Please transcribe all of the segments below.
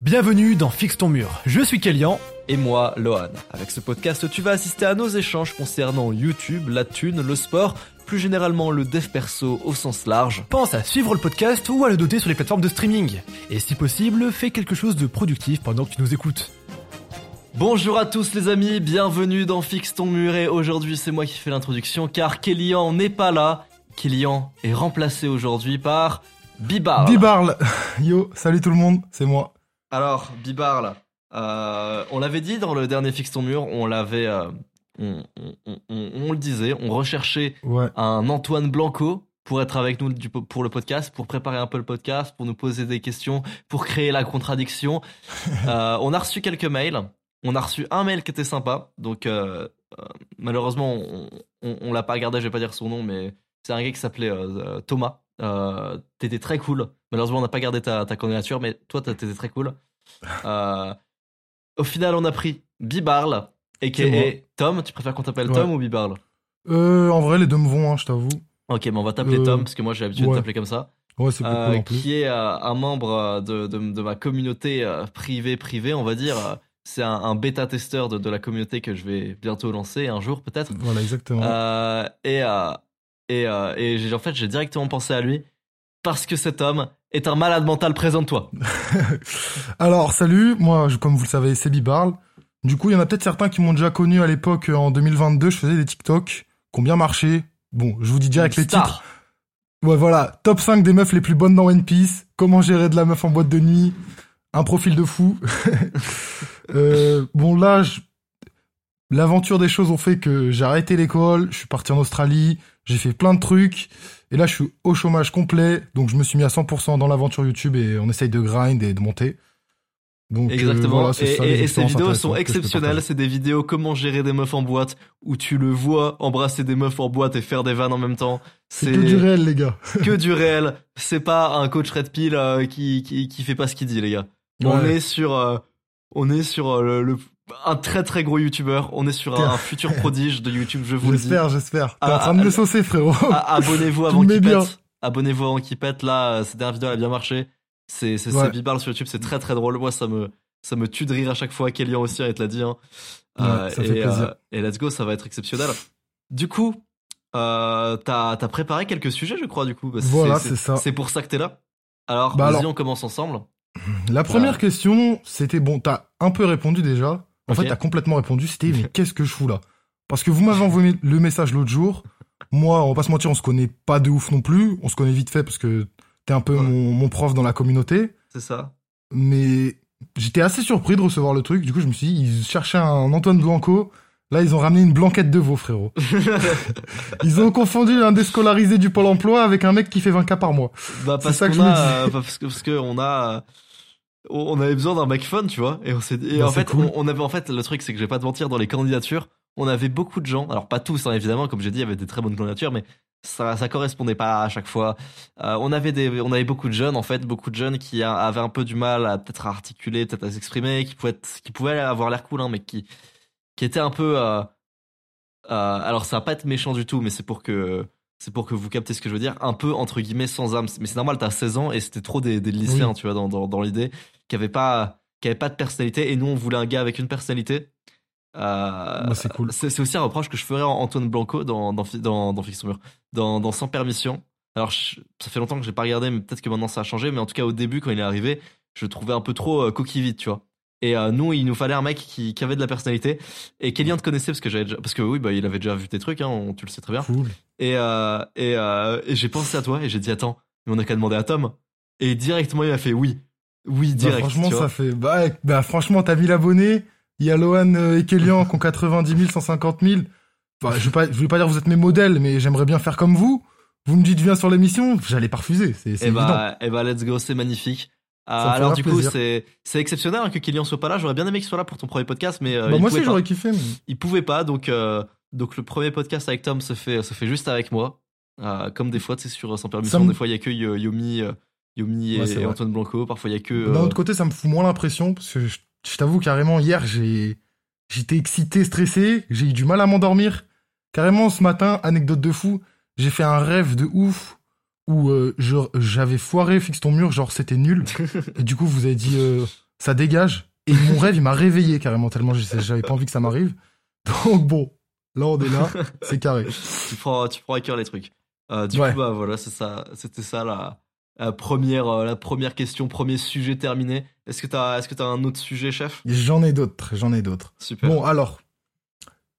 Bienvenue dans Fixe ton mur, je suis Kélian. Et moi, Lohan. Avec ce podcast, tu vas assister à nos échanges concernant YouTube, la thune, le sport, plus généralement le dev perso au sens large. Pense à suivre le podcast ou à le noter sur les plateformes de streaming. Et si possible, fais quelque chose de productif pendant que tu nous écoutes. Bonjour à tous les amis, bienvenue dans Fixe ton mur et aujourd'hui c'est moi qui fais l'introduction car Kélian n'est pas là. Kélian est remplacé aujourd'hui par Bibarel. Bibarel. Yo, salut tout le monde, c'est moi. Alors, Bibarel, on l'avait dit dans le dernier Fixe ton mur, on le disait, on recherchait un Antoine Blanco pour être avec nous pour le podcast, pour préparer un peu le podcast, pour nous poser des questions, pour créer la contradiction. On a reçu quelques mails, on a reçu un mail qui était sympa, donc malheureusement on l'a pas gardé, je vais pas dire son nom, mais c'est un gars qui s'appelait Thomas. T'étais très cool. Malheureusement, on n'a pas gardé ta candidature, mais toi, t'étais très cool. Au final, on a pris Bibarel et Tom. Tu préfères qu'on t'appelle Tom ou Bibarel? En vrai, les deux me vont, hein, je t'avoue. Ok, mais on va t'appeler Tom, parce que moi, j'ai l'habitude de t'appeler comme ça. Ouais, c'est plus cool en plus. Qui est un membre de ma communauté privée, on va dire. C'est un bêta-testeur de la communauté que je vais bientôt lancer, un jour peut-être. Voilà, exactement. Et en fait, j'ai directement pensé à lui parce que cet homme est un malade mental. Présente-toi. Alors, salut. Moi, comme vous le savez, c'est Bibarel. Du coup, il y en a peut-être certains qui m'ont déjà connu à l'époque. En 2022, je faisais des TikTok qui ont bien marché. Bon, je vous dis direct les titres. Ouais, voilà. Top 5 des meufs les plus bonnes dans One Piece. Comment gérer de la meuf en boîte de nuit. Un profil de fou. Bon, là, l'aventure des choses ont fait que j'ai arrêté l'école. Je suis parti en Australie. J'ai fait plein de trucs, et là je suis au chômage complet, donc je me suis mis à 100% dans l'aventure YouTube et on essaye de grind et de monter. Donc, exactement, voilà, et ces vidéos sont exceptionnelles, c'est des vidéos comment gérer des meufs en boîte, où tu le vois embrasser des meufs en boîte et faire des vannes en même temps. C'est que du réel les gars. Que du réel, c'est pas un coach red pill qui fait pas ce qu'il dit les gars. Ouais. On est sur un très très gros youtubeur, on est sur un futur prodige de YouTube, je vous le dis. J'espère. T'es en train de me saucer, frérot. Abonnez-vous avant qu'il pète. Là, cette dernière vidéo, elle a bien marché. C'est Bibarel sur YouTube, c'est très très drôle. Moi, ça me tue de rire à chaque fois. Kélian aussi, elle te l'a dit, hein. Ouais, ça fait plaisir. Et let's go, ça va être exceptionnel. Du coup, t'as préparé quelques sujets, je crois, du coup. Voilà, c'est ça. C'est pour ça que t'es là. Alors, vas-y, on commence ensemble. La première question, c'était bon, t'as un peu répondu déjà. En fait, t'as complètement répondu, c'était mais qu'est-ce que je fous là? Parce que vous m'avez envoyé le message l'autre jour. Moi, on va pas se mentir, on se connaît pas de ouf non plus. On se connaît vite fait parce que t'es un peu mon prof dans la communauté. C'est ça. Mais j'étais assez surpris de recevoir le truc. Du coup, je me suis dit, ils cherchaient un Antoine Blanco. Là, ils ont ramené une blanquette de veau, frérot. Ils ont confondu un déscolarisé du Pôle emploi avec un mec qui fait 20K par mois. Bah, c'est ça que je me dis. On avait besoin d'un mec fun, tu vois, et on s'est dit, le truc, c'est que je vais pas te mentir, dans les candidatures, on avait beaucoup de gens, alors pas tous, hein, évidemment, comme j'ai dit, il y avait des très bonnes candidatures, mais ça correspondait pas à chaque fois. On avait beaucoup de jeunes, en fait, qui avaient un peu du mal à peut-être à articuler, peut-être à s'exprimer, qui pouvaient avoir l'air cool, hein, mais qui étaient un peu, alors ça va pas être méchant du tout, mais c'est pour que vous captez ce que je veux dire, un peu, entre guillemets, sans âme. Mais c'est normal, t'as 16 ans et c'était trop des lycéens, tu vois, dans l'idée, qui avaient pas de personnalité. Et nous, on voulait un gars avec une personnalité. Bah, c'est cool. C'est aussi un reproche que je ferais à Antoine Blanco dans Fixe ton mur, dans Sans Permission. Alors, ça fait longtemps que j'ai pas regardé, mais peut-être que maintenant ça a changé. Mais en tout cas, au début, quand il est arrivé, je le trouvais un peu trop coquille vide, tu vois. Et nous, il nous fallait un mec qui avait de la personnalité. Et Kélian te connaissait parce que il avait déjà vu tes trucs, hein, tu le sais très bien. Cool. Et j'ai pensé à toi et j'ai dit attends, mais on n'a qu'à demander à Tom. Et directement il m'a fait oui direct. Bah, franchement, franchement, t'as 1000 abonnés. Il y a Lohan et Kélian qui ont 90 000, 150 000. Bah, je vais pas dire vous êtes mes modèles, mais j'aimerais bien faire comme vous. Vous me dites viens sur l'émission, j'allais pas refuser. C'est évident. Et bah let's go, c'est magnifique. Alors du coup, c'est exceptionnel hein, que Kélian soit pas là. J'aurais bien aimé qu'il soit là pour ton premier podcast, mais moi aussi j'aurais kiffé. Mais... il pouvait pas, donc le premier podcast avec Tom se fait juste avec moi, comme des fois tu sais sur Sans Permission. Des fois il y a que Yomi et Antoine Blanco. Parfois il y a que. D'un autre côté, ça me fout moins l'impression parce que je t'avoue carrément hier j'étais excité, stressé, j'ai eu du mal à m'endormir. Carrément ce matin, anecdote de fou, j'ai fait un rêve de ouf. Où j'avais foiré Fixe ton mur, genre c'était nul. Et du coup vous avez dit ça dégage. Et mon rêve, il m'a réveillé carrément tellement j'avais pas envie que ça m'arrive. Donc bon, là on est là, c'est carré. Tu prends à cœur les trucs. Du coup, bah voilà, c'est ça, c'était ça la première question, premier sujet terminé. Est-ce que t'as un autre sujet, chef ? J'en ai d'autres. Super. Bon, alors,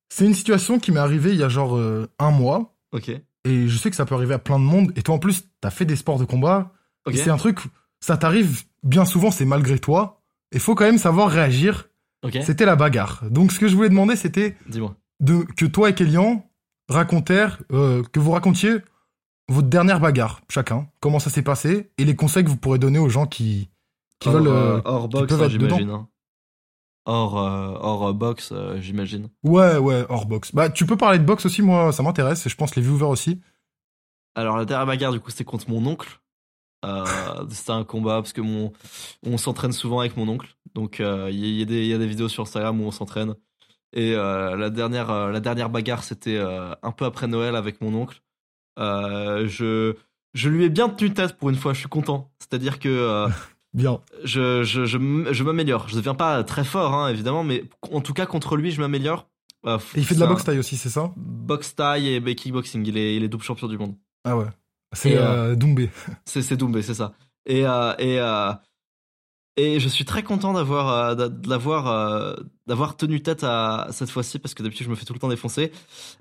c'est une situation qui m'est arrivée il y a genre un mois. Ok. Et je sais que ça peut arriver à plein de monde. Et toi, en plus, t'as fait des sports de combat. Okay. Et c'est un truc, ça t'arrive bien souvent, c'est malgré toi. Et faut quand même savoir réagir. Okay. C'était la bagarre. Donc, ce que je voulais demander, c'était... Dis-moi. Que toi et Kélian vous racontiez votre dernière bagarre, chacun. Comment ça s'est passé. Et les conseils que vous pourrez donner aux gens qui veulent... hors box, j'imagine. Hein. Hors box, j'imagine. Ouais, hors box. Bah, tu peux parler de box aussi, moi, ça m'intéresse. Et je pense les viewers aussi. Alors, la dernière bagarre, du coup, c'était contre mon oncle. C'était un combat parce que on s'entraîne souvent avec mon oncle, donc il y a des vidéos sur Instagram où on s'entraîne, et la dernière bagarre c'était un peu après Noël avec mon oncle. Je lui ai bien tenu tête pour une fois, je suis content, c'est-à-dire que bien. Je m'améliore, je deviens pas très fort hein, évidemment, mais en tout cas contre lui je m'améliore. Et il fait de la boxe thaï aussi, c'est ça ? Boxe thaï et kickboxing, il est double champion du monde. Ah ouais. C'est Doumbé. C'est Doumbé, c'est ça. Et je suis très content d'avoir tenu tête à cette fois-ci, parce que d'habitude je me fais tout le temps défoncer.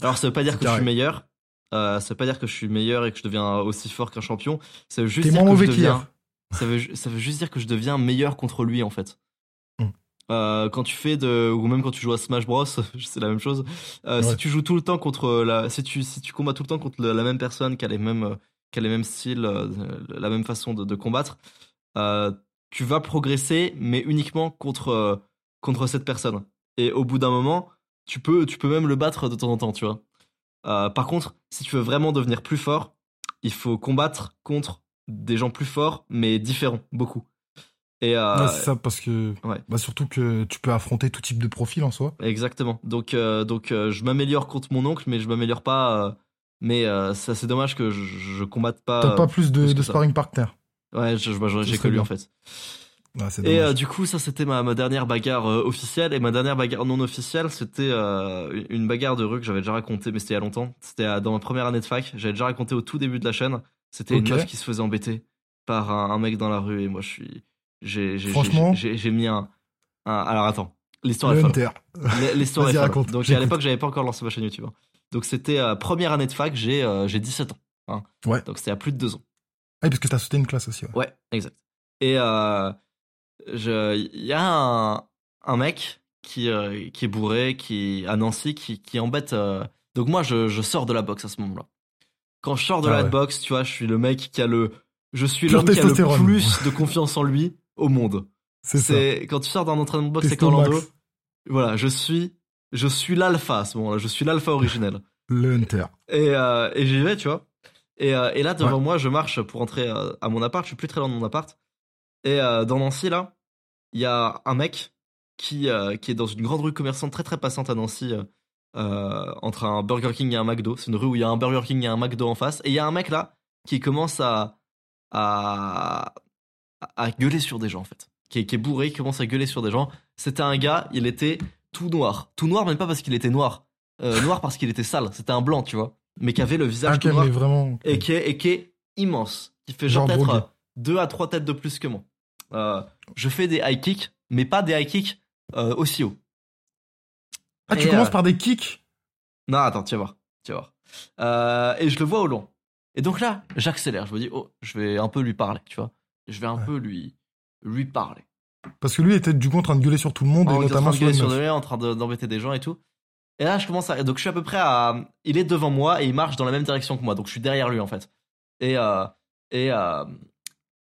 Alors ça veut pas dire que je suis meilleur. Ça veut pas dire que je suis meilleur et que je deviens aussi fort qu'un champion. Ça veut juste dire que je deviens meilleur contre lui en fait. Quand tu fais ou même quand tu joues à Smash Bros, c'est la même chose. Si tu joues tout le temps si tu combats tout le temps contre la même personne qui a les mêmes styles, la même façon de combattre, tu vas progresser, mais uniquement contre cette personne. Et au bout d'un moment, tu peux même le battre de temps en temps, tu vois. Par contre, si tu veux vraiment devenir plus fort, il faut combattre contre des gens plus forts, mais différents, beaucoup. Et ouais, c'est ça, parce que bah surtout que tu peux affronter tout type de profil en soi. Exactement. Donc je m'améliore contre mon oncle, mais je m'améliore pas. Mais ça c'est dommage que je combatte pas. T'as pas plus de sparring partner. Ouais, j'ai que lui en fait. Ouais, c'est dommage. Et du coup, ça c'était ma dernière bagarre officielle, et ma dernière bagarre non officielle, c'était une bagarre de rue que j'avais déjà racontée, mais c'était il y a longtemps. C'était dans ma première année de fac. J'avais déjà raconté au tout début de la chaîne. C'était une meuf qui se faisait embêter par un mec dans la rue, et moi je suis. J'ai mis un... Alors attends, l'histoire est folle. L'histoire est folle. Donc à l'époque, j'avais pas encore lancé ma chaîne YouTube. Hein. Donc c'était première année de fac, j'ai 17 ans. Hein. Ouais. Donc c'était à plus de 2 ans. Ah, parce que t'as sauté une classe aussi. Ouais, exact. Et il y a un mec qui est bourré, à Nancy, qui embête... Donc moi, je sors de la boxe à ce moment-là. Quand je sors de la boxe, tu vois, je suis le mec qui a le... Je suis l'homme qui a le plus de confiance en lui au monde. C'est ça. Quand tu sors d'un entraînement de boxe avec Orlando, voilà, je suis l'alpha à ce moment-là. Je suis l'alpha originel. Le hunter. Et j'y vais, tu vois. Et là, devant moi, je marche pour entrer à mon appart. Je suis plus très loin de mon appart. Et dans Nancy, là, il y a un mec qui est dans une grande rue commerçante très très passante à Nancy, entre un Burger King et un McDo. C'est une rue où il y a un Burger King et un McDo en face. Et il y a un mec là qui commence à gueuler sur des gens en fait, qui est bourré, qui commence à gueuler sur des gens. C'était un gars, il était tout noir, même pas parce qu'il était noir parce qu'il était sale. C'était un blanc, tu vois, mais qui avait le visage tout noir, vraiment... et qui est immense, qui fait genre peut-être 2 à 3 têtes de plus que moi. Je fais des high kicks, mais pas des high kicks aussi haut. Ah, et tu commences par des kicks ? Non, attends, tu vas voir. Et je le vois au long. Et donc là, j'accélère. Je me dis, oh, je vais un peu lui parler, tu vois. Je vais un peu lui parler. Parce que lui était du coup en train de gueuler sur tout le monde, et notamment en train d'embêter des gens et tout. Et là, je commence à... Donc je suis à peu près à... Il est devant moi et il marche dans la même direction que moi. Donc je suis derrière lui en fait. Et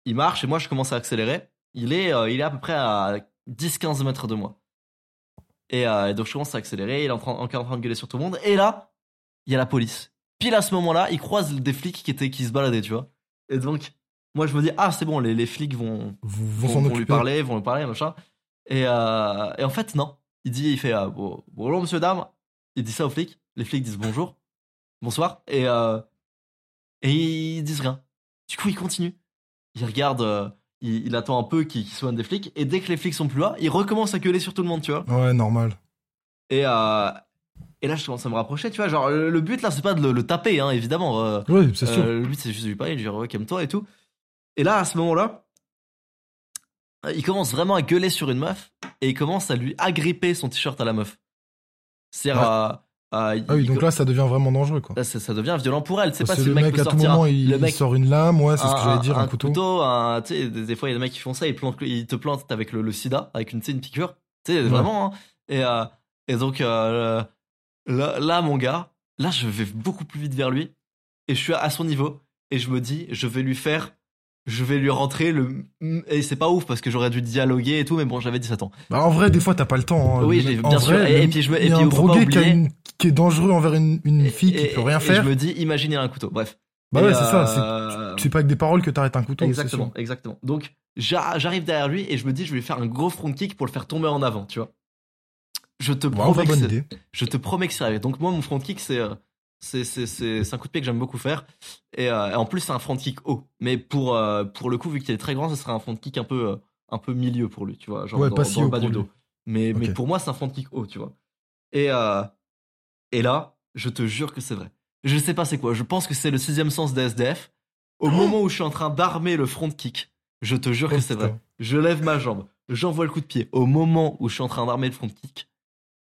il marche et moi, je commence à accélérer. Il est à peu près à 10-15 mètres de moi. Et donc je commence à accélérer. Il est en train de gueuler sur tout le monde. Et là, il y a la police. Pile à ce moment-là, ils croisent des flics qui se baladaient, tu vois. Et donc, moi, je me dis, ah, c'est bon, les flics vont lui parler, machin. Et en fait, non. Il fait, bonjour, monsieur, dame. Il dit ça aux flics. Les flics disent bonjour, bonsoir. Et ils disent rien. Du coup, ils continuent. Ils regardent, il attend un peu qu'ils soignent des flics, et dès que les flics sont plus là, il recommence à gueuler sur tout le monde, tu vois. Ouais, normal. Et là, je commence à me rapprocher, tu vois. Genre, le but là, c'est pas de le taper, hein, évidemment. Oui, c'est sûr. Le but, c'est juste de lui parler, lui dire, ouais, calme-toi et tout. Et là, à ce moment-là, il commence vraiment à gueuler sur une meuf, et il commence à lui agripper son t-shirt à la meuf. C'est-à-dire, donc là, ça devient vraiment dangereux, quoi. Là, ça devient violent pour elle. C'est pas si le mec peut sortir. À tout moment, il sort une lame, ouais, c'est ce que j'allais dire, un couteau. Tu sais, des fois, il y a des mecs qui font ça, ils te plantent avec le sida, avec une piqûre. Tu sais, vraiment, hein. Et donc, là, mon gars, là, je vais beaucoup plus vite vers lui, et je suis à son niveau, et je me dis, je vais lui rentrer le. Et c'est pas ouf parce que j'aurais dû dialoguer et tout, mais bon, j'avais 17 ans. Bah, en vrai, des fois, t'as pas le temps. Hein. Oui, bien sûr. Et puis, je me. Et puis, faut pas oublier qui est dangereux envers une fille qui peut rien faire. Et je me dis, imaginez un couteau. Bref. Bah ouais, c'est ça. C'est pas avec des paroles que t'arrêtes un couteau. Exactement, exactement. Donc, j'arrive derrière lui et je me dis, je vais lui faire un gros front kick pour le faire tomber en avant, tu vois. Je te promets que c'est arrivé. Donc, moi, mon front kick, c'est un coup de pied que j'aime beaucoup faire. Et en plus, c'est un front kick haut. Mais pour le coup, vu qu'il est très grand, ce sera un front kick un peu milieu pour lui, tu vois. Genre ouais, dans le bas du dos. Mais pour moi, c'est un front kick haut, tu vois. Et là, je te jure que c'est vrai. Je sais pas c'est quoi. Je pense que c'est le sixième sens des SDF. Au moment où je suis en train d'armer le front kick, je te jure que c'est vrai. Je lève ma jambe, j'envoie le coup de pied. Au moment où je suis en train d'armer le front kick,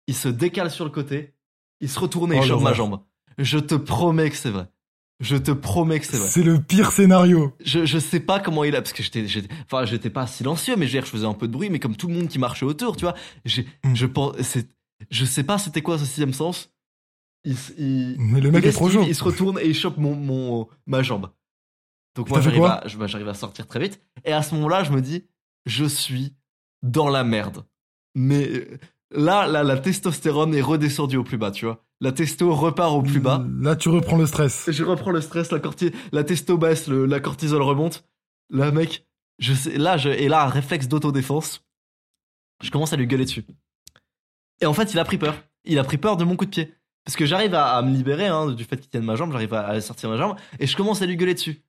il se décale sur le côté, il se retourne et il chope ma jambe. Je te promets que c'est vrai. Je te promets que c'est vrai. C'est le pire scénario. Je sais pas comment il a, parce que j'étais pas silencieux, mais je faisais un peu de bruit, mais comme tout le monde qui marchait autour, tu vois. Je sais pas c'était quoi ce sixième sens. Mais le mec est trop chaud. Il se retourne et il chope ma jambe. Donc moi j'arrive à sortir très vite. Et à ce moment-là, je me dis, je suis dans la merde. Mais là, la testostérone est redescendue au plus bas, tu vois. La testo repart au plus bas. Là, tu reprends le stress. Je reprends le stress, la testo baisse, la cortisol remonte. Là, mec, un réflexe d'autodéfense. Je commence à lui gueuler dessus. Et en fait, il a pris peur. Il a pris peur de mon coup de pied. Parce que j'arrive à me libérer hein, du fait qu'il tienne ma jambe, j'arrive à sortir ma jambe, et je commence à lui gueuler dessus.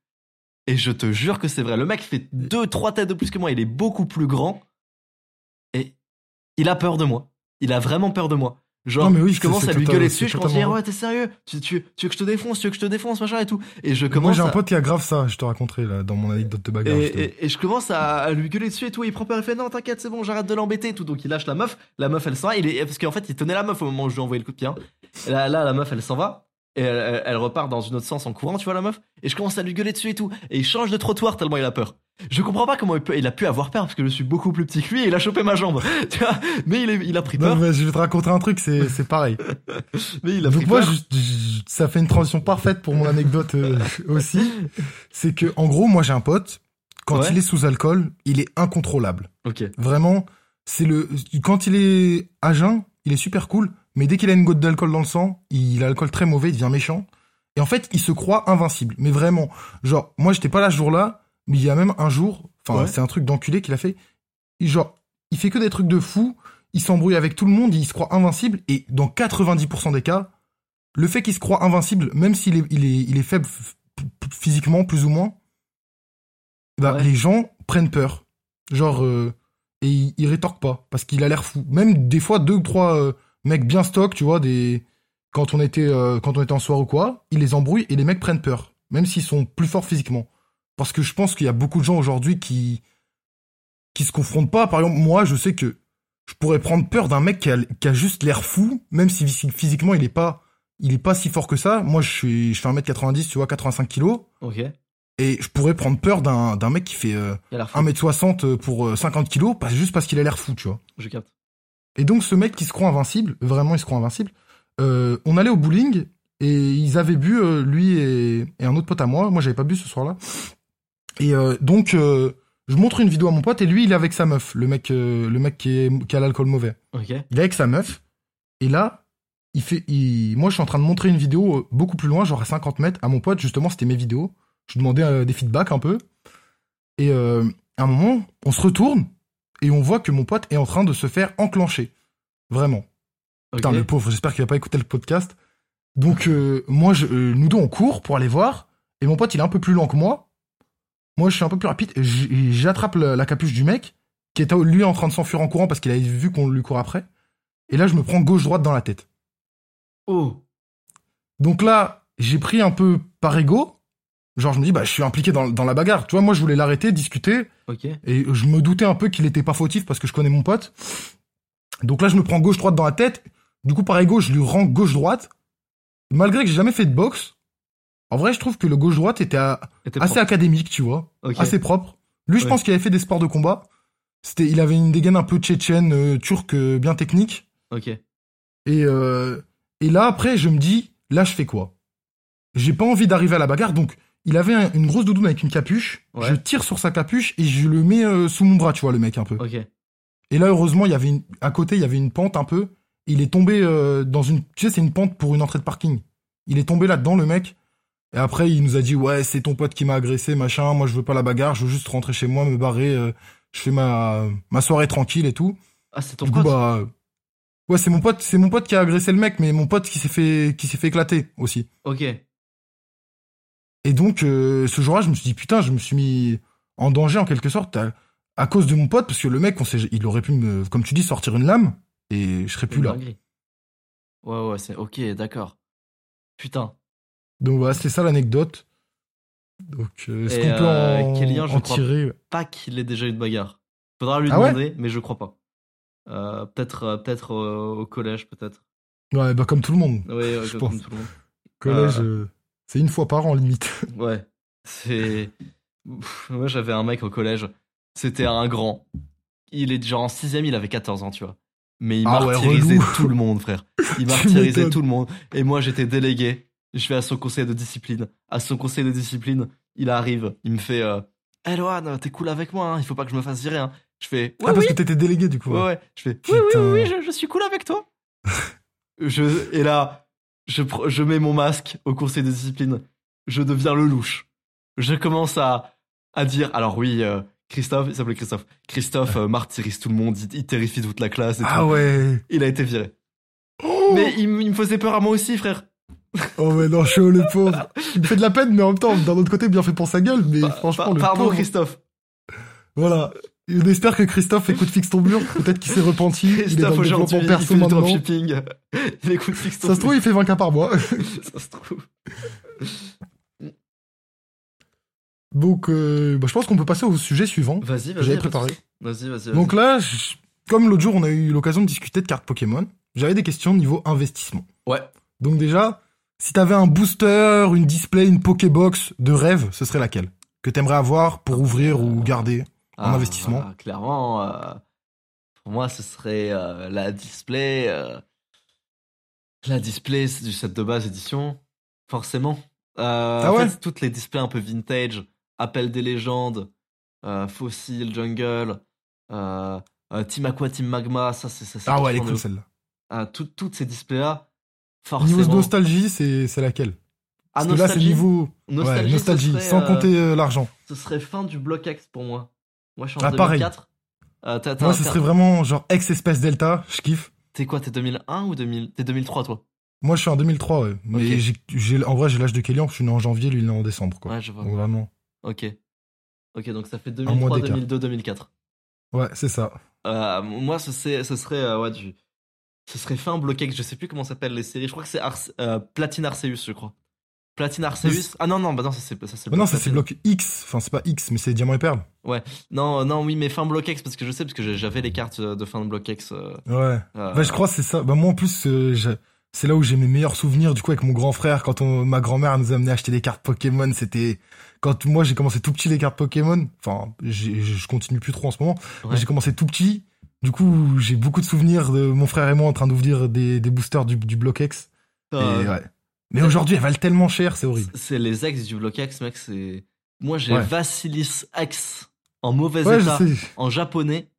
Et je te jure que c'est vrai. Le mec fait 2-3 têtes de plus que moi, il est beaucoup plus grand, et il a peur de moi. Il a vraiment peur de moi. Genre, non, oui, je commence à lui gueuler dessus, je commence à dire « Ouais, t'es sérieux ? Tu veux que je te défonce ? Tu veux que je te défonce ?» machin et tout. Et je commence. Moi, j'ai un pote qui a grave ça, je te raconterai là, dans mon anecdote de bagarre. Et je commence à lui gueuler dessus et tout, il prend peur, il fait « Non, t'inquiète, c'est bon, j'arrête de l'embêter et tout. » Donc il lâche la meuf elle s'en va, parce qu'en fait il tenait la meuf au moment où je lui ai envoyé le coup de pied. Hein. Là, la meuf elle s'en va, et elle repart dans une autre sens en courant, tu vois la meuf. Et je commence à lui gueuler dessus et tout, et il change de trottoir tellement il a peur. Je comprends pas comment il a pu avoir peur parce que je suis beaucoup plus petit que lui et il a chopé ma jambe. Tu vois, mais il a pris peur. Non, mais je vais te raconter un truc, c'est pareil. Mais il a pris peur. Ça fait une transition parfaite pour mon anecdote aussi. C'est que, en gros, moi j'ai un pote, quand il est sous alcool, il est incontrôlable. Ok. Vraiment, quand il est à jeun, il est super cool, mais dès qu'il a une goutte d'alcool dans le sang, il a l'alcool très mauvais, il devient méchant. Et en fait, il se croit invincible. Mais vraiment, genre, moi j'étais pas là ce jour-là. Mais il y a même un jour, c'est un truc d'enculé qu'il a fait. Genre, il fait que des trucs de fou, il s'embrouille avec tout le monde, il se croit invincible, et dans 90% des cas, le fait qu'il se croit invincible, même s'il est faible physiquement, plus ou moins, les gens prennent peur. Genre, et ils rétorquent pas, parce qu'il a l'air fou. Même des fois, 2 ou 3 mecs bien stock, tu vois, quand on était en soirée ou quoi, ils les embrouillent et les mecs prennent peur, même s'ils sont plus forts physiquement. Parce que je pense qu'il y a beaucoup de gens aujourd'hui qui se confrontent pas. Par exemple, moi, je sais que je pourrais prendre peur d'un mec qui a juste l'air fou, même si physiquement, il est pas si fort que ça. Moi, je fais 1m90, tu vois, 85 kilos. Ok. Et je pourrais prendre peur d'un mec qui fait 1m60 pour 50 kilos, juste parce qu'il a l'air fou, tu vois. Je capte. Et donc, ce mec qui se croit invincible, vraiment, il se croit invincible, on allait au bowling et ils avaient bu, lui et un autre pote à moi. Moi, j'avais pas bu ce soir-là. Et donc je montre une vidéo à mon pote et lui il est avec sa meuf, le mec qui a l'alcool mauvais. Okay. Il est avec sa meuf et là moi je suis en train de montrer une vidéo beaucoup plus loin, genre à 50 mètres à mon pote, justement c'était mes vidéos. Je lui demandais des feedbacks un peu et à un moment on se retourne et on voit que mon pote est en train de se faire enclencher. Vraiment. Okay. Putain le pauvre, j'espère qu'il va pas écouter le podcast. Donc moi nous deux on court pour aller voir et mon pote il est un peu plus lent que moi. Moi, je suis un peu plus rapide. J'attrape la capuche du mec, qui est lui en train de s'enfuir en courant parce qu'il avait vu qu'on lui court après. Et là, je me prends gauche-droite dans la tête. Oh. Donc là, j'ai pris un peu par ego. Genre, je me dis, bah, je suis impliqué dans la bagarre. Tu vois, moi, je voulais l'arrêter, discuter. Okay. Et je me doutais un peu qu'il était pas fautif parce que je connais mon pote. Donc là, je me prends gauche-droite dans la tête. Du coup, par ego, je lui rends gauche-droite. Malgré que j'ai jamais fait de boxe, en vrai, je trouve que le gauche-droite était assez académique, tu vois. Okay. Assez propre. Lui, je pense qu'il avait fait des sports de combat. Il avait une dégaine un peu tchétchène, turque, bien technique. Ok. Et là, après, je me dis, là, je fais quoi? J'ai pas envie d'arriver à la bagarre, donc il avait une grosse doudoune avec une capuche. Ouais. Je tire sur sa capuche et je le mets sous mon bras, tu vois, le mec, un peu. Ok. Et là, heureusement, à côté, il y avait une pente un peu. Il est tombé dans une... Tu sais, c'est une pente pour une entrée de parking. Il est tombé là-dedans, le mec. Et après, il nous a dit, ouais, c'est ton pote qui m'a agressé, machin. Moi, je veux pas la bagarre. Je veux juste rentrer chez moi, me barrer. Je fais ma soirée tranquille et tout. Ah, c'est ton pote? Bah, ouais, c'est mon pote qui a agressé le mec, mais mon pote qui s'est fait éclater aussi. Ok. Et donc, ce jour-là, je me suis dit, putain, je me suis mis en danger en quelque sorte à cause de mon pote, parce que le mec, il aurait pu, comme tu dis, sortir une lame et je serais plus là. Dinguerie. Ouais, c'est ok, d'accord. Putain. Donc voilà, c'est ça l'anecdote. Donc, est-ce qu'on peut Kélian, je crois tirer pas qu'il ait déjà eu de bagarre. Faudra lui demander, mais je crois pas. Peut-être au collège, peut-être. Ouais, bah comme tout le monde. Ouais, je pense. Comme tout le monde. Collège, c'est une fois par an limite. Ouais, c'est. Moi, j'avais un mec au collège. C'était un grand. Il est genre en 6ème, il avait 14 ans, tu vois. Mais il martyrisait tout le monde, frère. Il martyrisait tout le monde. Et moi, j'étais délégué. Je vais à son conseil de discipline. À son conseil de discipline, il arrive, il me fait « Hey Lohan, t'es cool avec moi, hein, il faut pas que je me fasse virer. Hein. » Je fais « Ouais, ah, parce que t'étais délégué du coup. » Ouais. Je fais « Oui, je suis cool avec toi. » Et là, je mets mon masque au conseil de discipline. Je deviens le louche. Je commence à dire « Alors oui, Christophe, il s'appelait Christophe. Christophe martyrise tout le monde, il terrifie toute la classe. » Ouais. Il a été viré. Oh. Mais il me faisait peur à moi aussi, frère. Oh mais non, chaud le pauvre. Il me fait de la peine, mais en même temps, d'un autre côté, bien fait pour sa gueule. Mais franchement, le pardon, pauvre. Christophe. Voilà. On espère que Christophe écoute Fixe ton mur. Peut-être qu'il s'est repenti. Christophe aujourd'hui, il fait du dropshipping. Il écoute Fixe ton mur. Ça se trouve, il fait 20K par mois. Ça se trouve. Donc, je pense qu'on peut passer au sujet suivant. Vas-y. J'avais préparé. Vas-y. Donc là, comme l'autre jour, on a eu l'occasion de discuter de cartes Pokémon. J'avais des questions niveau investissement. Ouais. Donc déjà, si t'avais un booster, une display, une Pokébox de rêve, ce serait laquelle? Que t'aimerais avoir pour ouvrir ou garder en investissement? Clairement, pour moi, ce serait la display. La display c'est du set de base édition, forcément. En fait, toutes les displays un peu vintage, Appel des légendes, Fossil, Jungle, Team Aqua, Team Magma, ça, ah ouais, elle est cool celle-là. Toutes ces displays-là, forcément. Niveau nostalgie, c'est laquelle? Parce que là, c'est niveau nostalgie sans compter l'argent. Ce serait fin du bloc X pour moi. Moi, je suis en 2004. Moi, ce serait vraiment genre X Espèce Delta. Je kiffe. T'es quoi? T'es 2001 ou 2000? T'es 2003, toi? Moi, je suis en 2003, ouais. Mais okay. En vrai, j'ai l'âge de Kélian. Je suis né en janvier, lui, il est en décembre, quoi. Ouais, je vois. Donc, vraiment. Ok, donc ça fait 2003, 2002, 2004. Ouais, c'est ça. Moi, ce serait ce serait fin bloc X, je sais plus comment s'appellent les séries. Je crois que c'est Platine Arceus, je crois. Platine Arceus. Oui. Ah non, c'est bloc X. Enfin, c'est pas X, mais c'est Diamant et Perle. Ouais. Non, oui, mais fin bloc X, parce que j'avais les cartes de fin de bloc X. Ouais. Je crois que c'est ça. Moi, en plus, c'est là où j'ai mes meilleurs souvenirs, du coup, avec mon grand frère. Quand ma grand-mère nous a amené acheter des cartes Pokémon, c'était... Quand moi, j'ai commencé tout petit les cartes Pokémon. Enfin, je continue plus trop en ce moment. Ouais. Mais j'ai commencé tout petit. Du coup, j'ai beaucoup de souvenirs de mon frère et moi en train d'ouvrir des boosters du bloc X. Mais aujourd'hui, elles valent tellement cher, c'est horrible. C'est les X du bloc X, mec. Moi, j'ai Vasilis X en mauvais état. En japonais,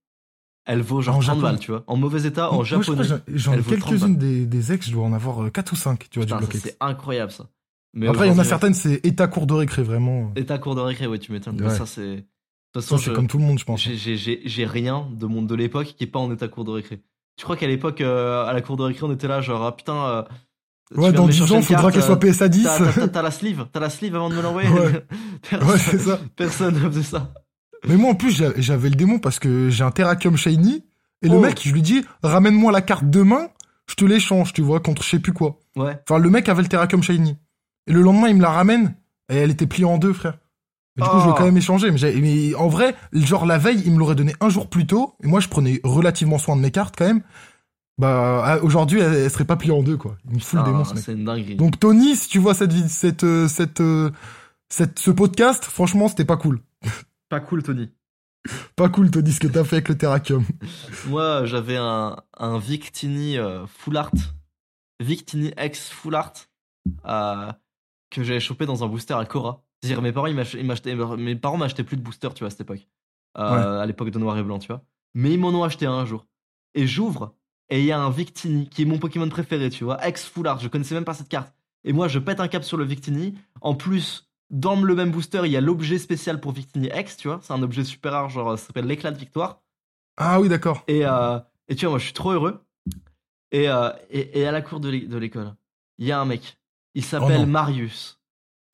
elle vaut genre 30 balles, tu vois. En mauvais état, en japonais. J'en ai quelques-unes des X, je dois en avoir 4 ou 5, tu vois, du bloc X. C'est incroyable, ça. Mais après, il y en a certaines, c'est état cours de récré, vraiment. État cours de récré, oui, tu m'étonnes. Ouais. Ça, c'est. De toute façon, c'est comme tout le monde, je pense. J'ai rien de monde de l'époque qui est pas en état cours de récré. Tu crois qu'à l'époque, à la cour de récré, on était là genre, ah, putain, Ouais, dans 10 ans, faudra qu'elle soit PSA 10. T'as la sleeve avant de me l'envoyer. Ouais, ouais c'est ça. Personne ne faisait ça. Mais moi, en plus, j'avais le démon parce que j'ai un Terachium Shiny. Et le mec, je lui dis, ramène-moi la carte demain, je te l'échange, tu vois, contre je sais plus quoi. Ouais. Enfin, le mec avait le Terachium Shiny. Et le lendemain, il me la ramène. Et elle était pliée en deux, frère. Mais du coup, je l'ai quand même échangé. Mais en vrai, genre, la veille, il me l'aurait donné un jour plus tôt. Et moi, je prenais relativement soin de mes cartes, quand même. Bah, aujourd'hui, elle serait pas pliée en deux, quoi. Il me fout le démon, ce mec. C'est une dinguerie. Donc, Tony, si tu vois ce podcast, franchement, c'était pas cool. Pas cool, Tony. Pas cool, Tony, ce que t'as fait avec le Terachium. Moi, j'avais un Victini full art. Victini X full art. Que j'avais chopé dans un booster à Cora. C'est-à-dire, mes parents m'achetaient plus de booster, tu vois, à cette époque. À l'époque de Noir et Blanc, tu vois. Mais ils m'en ont acheté un jour. Et j'ouvre, et il y a un Victini, qui est mon Pokémon préféré, tu vois. Ex full art, je connaissais même pas cette carte. Et moi, je pète un cap sur le Victini. En plus, dans le même booster, il y a l'objet spécial pour Victini X, tu vois. C'est un objet super rare, genre, ça s'appelle l'éclat de victoire. Ah oui, d'accord. Et tu vois, moi, je suis trop heureux. Et à la cour de l'école, il y a un mec. Il s'appelle Marius.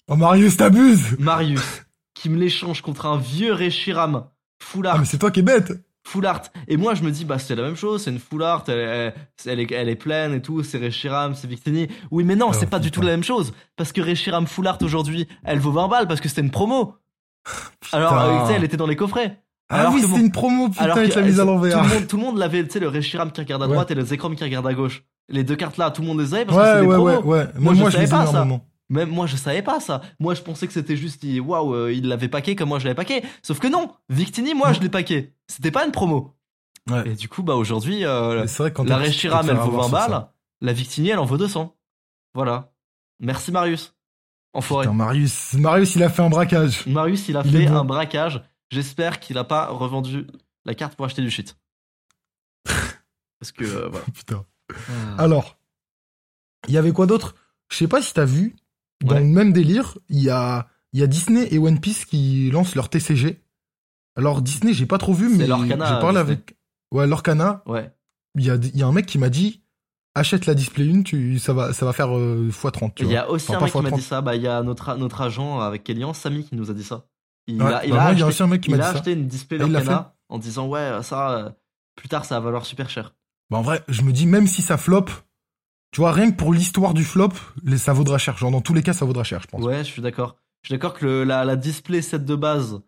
Oh, Marius, t'abuses! Marius, qui me l'échange contre un vieux Reshiram full art. Ah, mais c'est toi qui es bête! Full art. Et moi, je me dis, bah, c'est la même chose, c'est une full art, elle est pleine et tout, c'est Reshiram, c'est Victini. Oui, mais non, c'est pas du tout la même chose. Parce que Reshiram full art aujourd'hui, elle vaut 20 balles parce que c'était une promo. Alors, tu sais, elle était dans les coffrets. Alors oui, c'était une promo, putain, il te l'a mise à l'envers. Tout le monde l'avait, tu sais, le Reshiram qui regarde à droite et le Zekrom qui regarde à gauche. Les deux cartes là, tout le monde les avait parce que c'était des promos. Ouais. Moi, je savais pas ça. Même moi, je savais pas ça. Moi, je pensais que c'était juste, waouh, il l'avait paqué comme moi, je l'avais paqué. Sauf que non, Victini, moi, je l'ai paqué. C'était pas une promo. Ouais. Et du coup, bah, aujourd'hui, la Reshiram, elle vaut 20 balles. La Victini, elle en vaut 200. Voilà. Merci, Marius. Enfoiré. Putain, Marius, il a fait un braquage. J'espère qu'il a pas revendu la carte pour acheter du shit. Parce que, voilà. Putain. Alors, il y avait quoi d'autre? Je sais pas si t'as vu, dans le même délire, il y a Disney et One Piece qui lancent leur TCG. Alors Disney, j'ai pas trop vu, mais j'ai parlé avec Lorcana. Ouais. Il y a un mec qui m'a dit achète la Display 1, ça va faire x30. Il y a aussi un mec qui m'a dit ça. Bah, il y a notre agent avec Kélian, Samy, qui nous a dit ça. Il a acheté une Display Lorcana en disant ça plus tard ça va valoir super cher. Bah en vrai, je me dis, même si ça flop, tu vois, rien que pour l'histoire du flop, ça vaudra cher. Genre, dans tous les cas, ça vaudra cher, je pense. Ouais, je suis d'accord. Je suis d'accord que la Display 7 de base,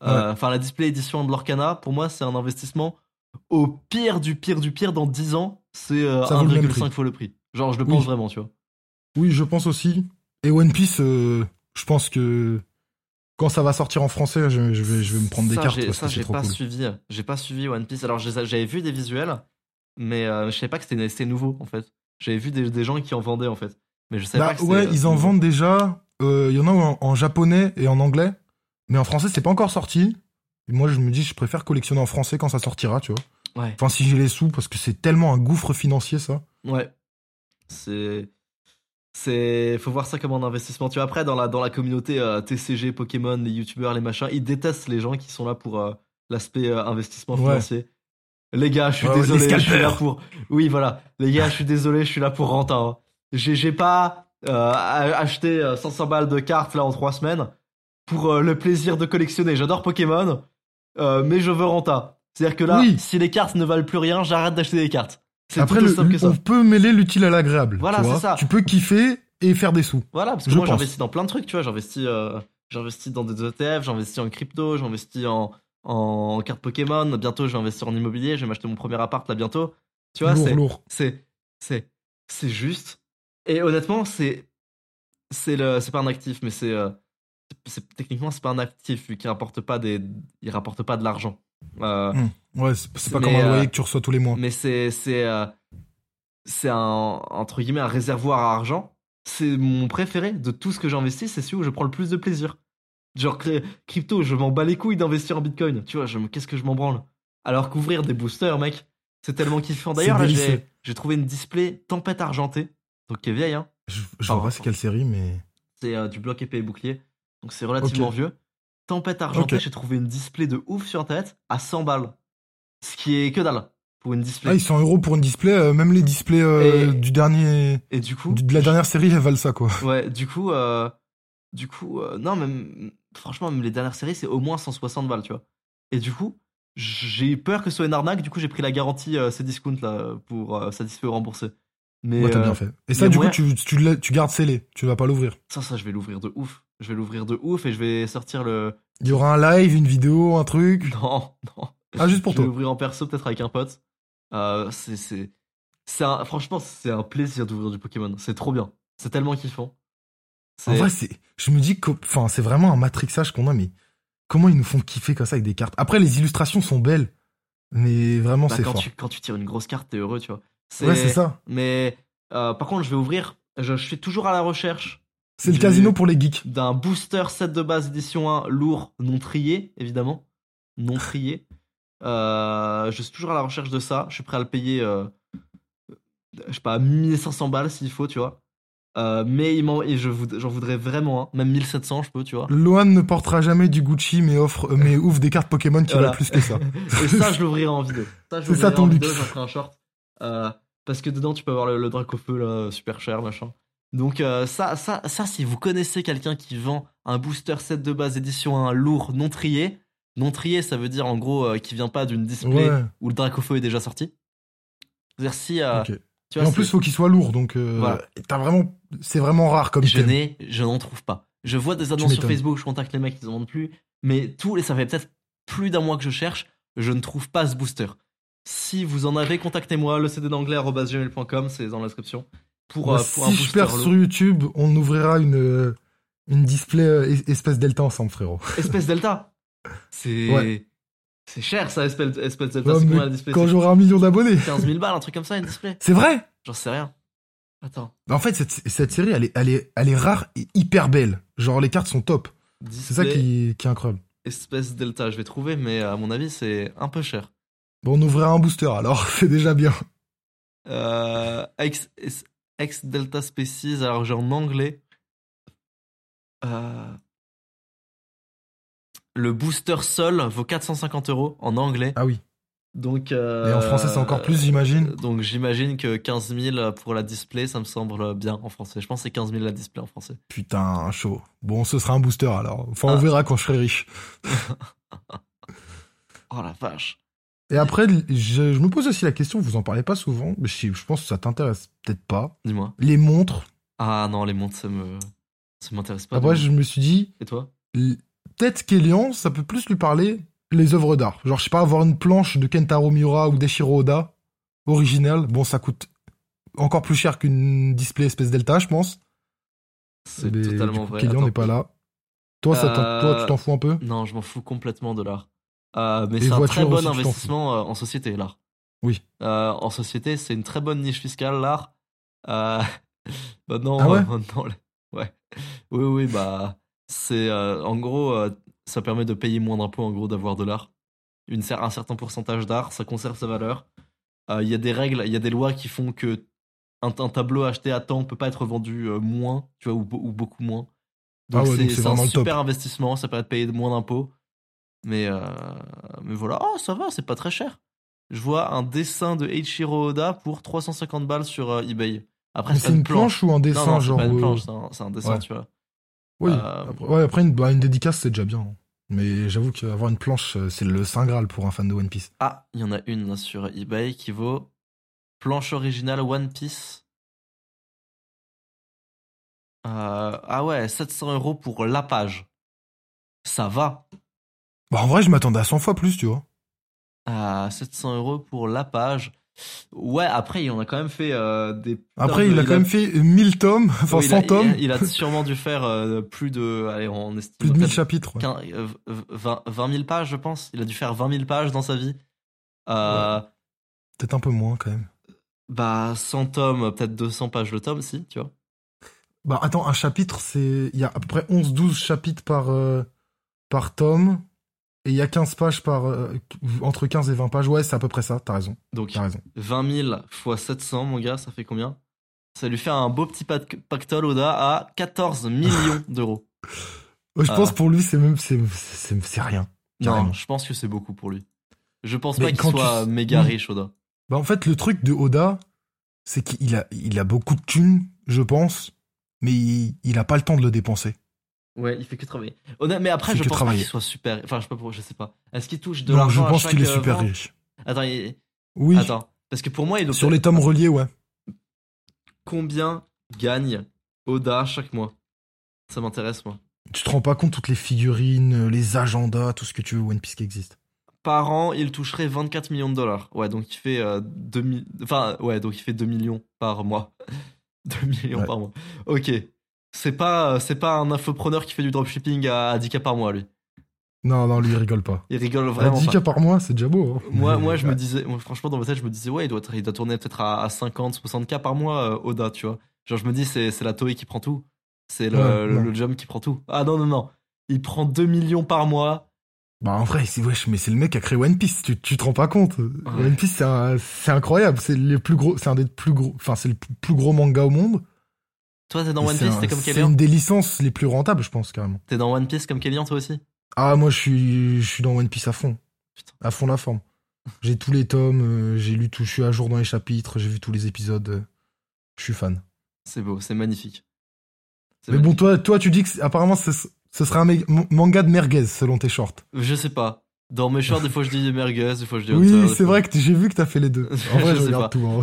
la Display édition de Lorcana, pour moi, c'est un investissement au pire du pire dans 10 ans, c'est 1,5 fois le prix. Genre, je le pense vraiment, tu vois. Oui, je pense aussi. Et One Piece, je pense que quand ça va sortir en français, je vais me prendre des cartes. J'ai pas suivi One Piece. Alors, j'avais vu des visuels. Mais je savais pas que c'était nouveau, en fait. J'avais vu des gens qui en vendaient, en fait. Mais je savais pas que c'était... Ouais, ils en vendent déjà. Il y en a en japonais et en anglais. Mais en français, c'est pas encore sorti. Et moi, je me dis, je préfère collectionner en français quand ça sortira, tu vois. Ouais. Enfin, si j'ai les sous, parce que c'est tellement un gouffre financier, ça. Ouais. Faut voir ça comme un investissement. Tu vois, après, dans la communauté TCG, Pokémon, les youtubeurs, les machins, ils détestent les gens qui sont là pour l'aspect investissement financier. Les gars, je suis désolé, je suis là pour... Oui, voilà. Les gars, je suis désolé, je suis là pour renta. Hein. J'ai pas acheté 500 balles de cartes là en 3 semaines pour le plaisir de collectionner. J'adore Pokémon, mais je veux renta. C'est-à-dire que là, si les cartes ne valent plus rien, j'arrête d'acheter des cartes. C'est après, on peut mêler l'utile à l'agréable. Voilà, c'est ça. Tu peux kiffer et faire des sous. Voilà, parce que moi, j'investis dans plein de trucs, tu vois. J'investis dans des ETF, j'investis en crypto, j'investis en carte Pokémon, bientôt je vais investir en immobilier, je vais m'acheter mon premier appart là bientôt. Tu vois, c'est juste. Et honnêtement, c'est pas un actif, mais c'est techniquement c'est pas un actif vu qu'il rapporte pas de l'argent. Ouais, c'est pas comme un loyer que tu reçois tous les mois. Mais c'est un, entre guillemets, un réservoir à argent. C'est mon préféré de tout ce que j'investis, c'est celui où je prends le plus de plaisir. Genre crypto, je m'en bats les couilles d'investir en Bitcoin. Tu vois, qu'est-ce que je m'en branle. Alors qu'ouvrir des boosters, mec, c'est tellement kiffant. D'ailleurs, là, j'ai trouvé une Display Tempête Argentée, donc qui est vieille. Hein. Je vois pas c'est quelle série, mais... C'est du bloc épée et bouclier, donc c'est relativement vieux. Tempête Argentée, j'ai trouvé une Display de ouf sur Internet à 100 balles. Ce qui est que dalle. pour une display. Ah, ils sont euros pour une display, même les displays du dernier. Et du coup, de la dernière série, elles valent ça, quoi. Ouais, du coup, non, même franchement, même les dernières séries, c'est au moins 160 balles, tu vois. Et du coup, j'ai peur que ce soit une arnaque. Du coup, j'ai pris la garantie Cdiscount là pour satisfaire ou rembourser. Mais ouais, t'as bien fait. Et ça, du coup, tu gardes scellé. Tu vas pas l'ouvrir. Ça, je vais l'ouvrir de ouf. Je vais l'ouvrir de ouf et je vais sortir le. Il y aura un live, une vidéo, un truc. Non. Ah, juste pour toi. Je vais l'ouvrir en perso, peut-être avec un pote. Franchement, c'est un plaisir d'ouvrir du Pokémon. C'est trop bien. C'est tellement kiffant. En vrai, je me dis que, enfin, c'est vraiment un matrixage qu'on a, mais comment ils nous font kiffer comme ça avec des cartes. Après, les illustrations sont belles, mais vraiment, c'est fort. Quand tu tires une grosse carte, t'es heureux, tu vois. Ouais, c'est ça. Mais par contre, je vais ouvrir. Je suis toujours à la recherche. C'est le casino pour les geeks. D'un booster set de base édition 1 lourd, non trié, évidemment. Non trié. Je suis toujours à la recherche de ça. Je suis prêt à le payer, je sais pas, 1500 balles s'il faut, tu vois. Mais j'en voudrais vraiment, hein. Même 1700, je peux, tu vois. Lohan ne portera jamais du Gucci, mais ouvre des cartes Pokémon qui valent plus que ça. Et ça, je l'ouvrirai en vidéo. C'est ça ton luxe. J'en ferai un short. Parce que dedans, tu peux avoir le drac au feu, là, super cher, machin. Donc ça, si vous connaissez quelqu'un qui vend un booster set de base édition 1 lourd non trié, ça veut dire en gros qui vient pas d'une display où le Dracofeu est déjà sorti. C'est-à-dire si tu vois, en plus il faut qu'il soit lourd, donc voilà. C'est vraiment rare comme thème. Je n'en trouve pas. Je vois des annonces sur Facebook, je contacte les mecs, ils en demandent plus, mais ça fait peut-être plus d'un mois que je cherche, je ne trouve pas ce booster. Si vous en avez, contactez-moi, le cddanglais@gmail.com, c'est dans l'inscription. Si je perds sur YouTube, on ouvrira une display Espèce Delta ensemble, frérot. Espèce Delta, c'est cher ça, Espèce Delta. Ouais, c'est la display, quand j'aurai 1 million d'abonnés. 15 000 balles, un truc comme ça, une display. C'est vrai ? J'en sais rien. Attends. En fait, cette série, elle est rare et hyper belle. Genre, les cartes sont top. Display, c'est ça qui est incroyable. Espèce Delta, je vais trouver, mais à mon avis, c'est un peu cher. Bon, on ouvrira un booster alors, c'est déjà bien. Ex Delta Species, alors j'ai en anglais. Le booster Sol vaut 450€ en anglais. Ah oui. Donc, et en français, c'est encore plus, j'imagine. Donc j'imagine que 15 000 pour la display, ça me semble bien en français. Je pense que c'est 15 000 la display en français. Putain, chaud. Bon, ce sera un booster alors. Enfin, on verra quand je serai riche. Oh la vache. Et après, je me pose aussi la question, vous en parlez pas souvent, mais je pense que ça t'intéresse peut-être pas. Dis-moi. Les montres. Ah non, les montres, ça m'intéresse pas. Après, je me suis dit... Et toi ? Peut-être Kélian, ça peut plus lui parler les œuvres d'art. Genre, je sais pas, avoir une planche de Kentaro Miura ou d'Eiichiro Oda, originale. Bon, ça coûte encore plus cher qu'une display Espèce Delta, je pense. C'est totalement vrai. Kélian n'est pas là. Toi, tu t'en fous un peu ? Non, je m'en fous complètement de l'art. Mais c'est un très bon investissement en société, l'art. Oui. En société, c'est une très bonne niche fiscale, l'art. Maintenant. Oui, bah, c'est en gros, ça permet de payer moins d'impôts, en gros, d'avoir de l'art. Un certain pourcentage d'art, ça conserve sa valeur. Il y a des règles, il y a des lois qui font que un tableau acheté à temps peut pas être vendu moins, tu vois, ou beaucoup moins. Donc, c'est un super investissement, ça permet de payer moins d'impôts. Mais voilà, ça va, c'est pas très cher. Je vois un dessin de Eiichiro Oda pour 350 balles sur eBay. Après, c'est une planche ou un dessin, non, genre. C'est pas une planche, c'est un dessin, tu vois. Oui. Après une dédicace, c'est déjà bien. Hein. Mais j'avoue qu'avoir une planche, c'est le Saint Graal pour un fan de One Piece. Ah, il y en a une là, sur eBay qui vaut planche originale One Piece. Ah ouais, 700€ pour la page. Ça va. Bah en vrai, je m'attendais à 100 fois plus, tu vois. 700€ pour la page. Ouais, après, il en a quand même fait des... Après, il a quand même fait 1000 tomes, enfin 100 tomes. Il a sûrement dû faire plus de... Allez, on estime... Plus de 1000 chapitres. 20 000 pages, je pense. Il a dû faire 20 000 pages dans sa vie. Ouais. Peut-être un peu moins, quand même. Bah, 100 tomes, peut-être 200 pages le tome, si, tu vois. Bah, attends, un chapitre, c'est... Il y a à peu près 11-12 chapitres par tome... Et il y a 15 pages entre 15 et 20 pages. Ouais, c'est à peu près ça, t'as raison. Donc, t'as raison. 20 000 x 700, mon gars, ça fait combien ? Ça lui fait un beau petit pactole, Oda, à 14 millions d'euros. Je pense pour lui, c'est même c'est rien. Carrément. Non, je pense que c'est beaucoup pour lui. Je pense pas qu'il soit méga riche, Oda. Bah en fait, le truc de Oda, c'est qu'il a, beaucoup de thunes, je pense, mais il a pas le temps de le dépenser. Ouais, il fait que travailler. Oda, mais après, je pense pas qu'il soit super... Enfin, je sais pas. Est-ce qu'il touche de l'argent à chaque... Non, je pense qu'il est super riche. Attends, oui. Attends, parce que pour moi... Il sur les tomes reliés, ouais. Combien gagne Oda chaque mois? Ça m'intéresse, moi. Tu te rends pas compte, toutes les figurines, les agendas, tout ce que tu veux, One Piece qui existe. Par an, il toucherait 24 millions de dollars. Ouais, donc il fait 2 millions par mois. 2 millions par mois. Ok. C'est pas un infopreneur qui fait du dropshipping à 10K par mois, lui. Non, lui, il rigole pas. Il rigole vraiment à 10K par mois, c'est déjà beau. Hein. Moi, je me disais... Franchement, dans ma tête, je me disais, ouais, il doit tourner peut-être à 50, 60K par mois, Oda, tu vois. Genre, je me dis, c'est la Toei qui prend tout. C'est le Jump qui prend tout. Ah non. Il prend 2 millions par mois. Bah en vrai, mais c'est le mec qui a créé One Piece, tu te rends pas compte. Ouais. One Piece, c'est incroyable, c'est le plus gros manga au monde. Toi, t'es dans One Piece, t'es comme Kélian. C'est une des licences les plus rentables, je pense, carrément. T'es dans One Piece comme Kélian, toi aussi? Ah, moi, je suis dans One Piece à fond. Putain. À fond la forme. J'ai tous les tomes, j'ai lu tout, je suis à jour dans les chapitres, j'ai vu tous les épisodes. Je suis fan. C'est beau, c'est magnifique. Mais bon, toi, tu dis que apparemment, ce serait un manga de merguez, selon tes shorts. Je sais pas. Dans mes shorts, des fois je dis merguez, des fois je dis auteur. Oui, c'est vrai que j'ai vu que t'as fait les deux. En vrai, je regarde pas. Tout. Hein.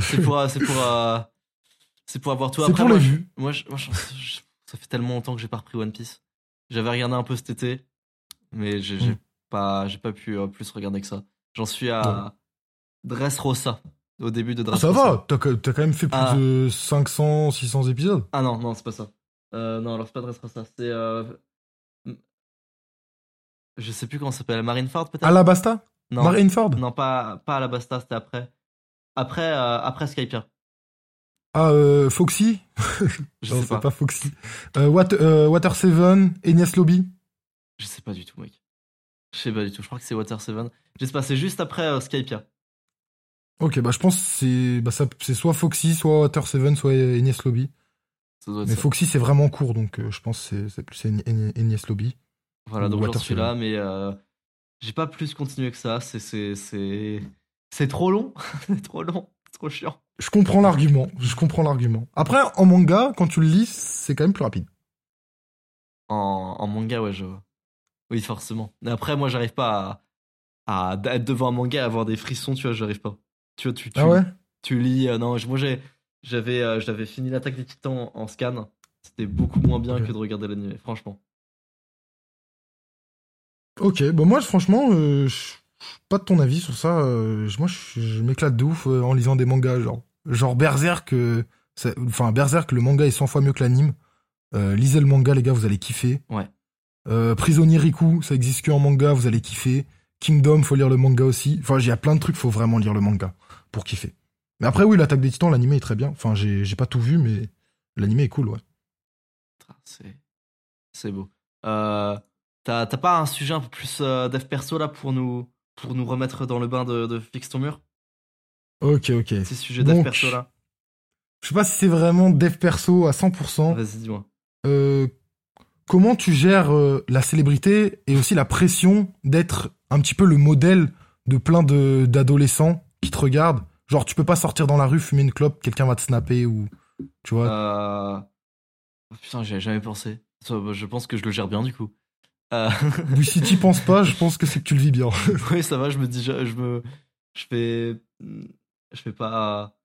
C'est pour avoir tout. C'est après, pour les vues. Moi, ça fait tellement longtemps que j'ai pas repris One Piece. J'avais regardé un peu cet été, mais j'ai pas pu plus regarder que ça. J'en suis à Dressrosa. Au début de Dressrosa. Ah, ça va, t'as quand même fait plus de 500, 600 épisodes. Ah non, c'est pas ça. Non, alors c'est pas Dressrosa, c'est... Je sais plus comment ça s'appelle, Marineford peut-être. Alabasta? Non. Marineford? Non, pas Alabasta, c'était après. Après Skypiea. Ah, Foxy? Je non, sais pas. Pas Foxy. Water 7, Enies Lobby? Je sais pas du tout, mec. Je sais pas du tout, je crois que c'est Water 7. Je sais pas, c'est juste après Skypiea. Ok, bah je pense que c'est soit Foxy, soit Water 7, soit Enies Lobby. Mais Foxy, c'est vraiment court, donc je pense que c'est plus Enies Lobby. Voilà, donc j'en suis là, mais j'ai pas plus continué que ça. C'est trop long, c'est trop chiant. Je comprends l'argument. Après, en manga, quand tu le lis, c'est quand même plus rapide. En manga, ouais, oui, forcément. Mais après, moi, j'arrive pas à être devant un manga et avoir des frissons, tu vois, j'arrive pas. Tu vois, tu lis... non, moi, j'avais fini l'Attaque des Titans en scan. C'était beaucoup moins bien que de regarder l'anime, franchement. Ok, bon moi franchement, je suis pas de ton avis sur ça. Moi je m'éclate de ouf en lisant des mangas genre Berserk. Enfin Berserk, le manga est 100 fois mieux que l'anime. Lisez le manga les gars, vous allez kiffer. Ouais. Prisonnier Riku, ça existe que en manga, vous allez kiffer. Kingdom, faut lire le manga aussi. Enfin il y a plein de trucs, faut vraiment lire le manga pour kiffer. Mais après oui, l'Attaque des Titans, l'animé est très bien. Enfin j'ai pas tout vu, mais l'animé est cool, ouais. C'est beau. T'as pas un sujet un peu plus dev perso là pour nous remettre dans le bain de Fixe ton mur? Ok. Ces sujets dev perso là. Je sais pas si c'est vraiment dev perso à 100%. Vas-y, dis-moi. Comment tu gères la célébrité et aussi la pression d'être un petit peu le modèle de plein d'adolescents qui te regardent? Genre tu peux pas sortir dans la rue fumer une clope, quelqu'un va te snapper ou tu vois. Putain, j'y avais jamais pensé. Je pense que je le gère bien du coup. Oui, si t'y penses pas, je pense que c'est que tu le vis bien. Oui, ça va, je me dis, je fais pas.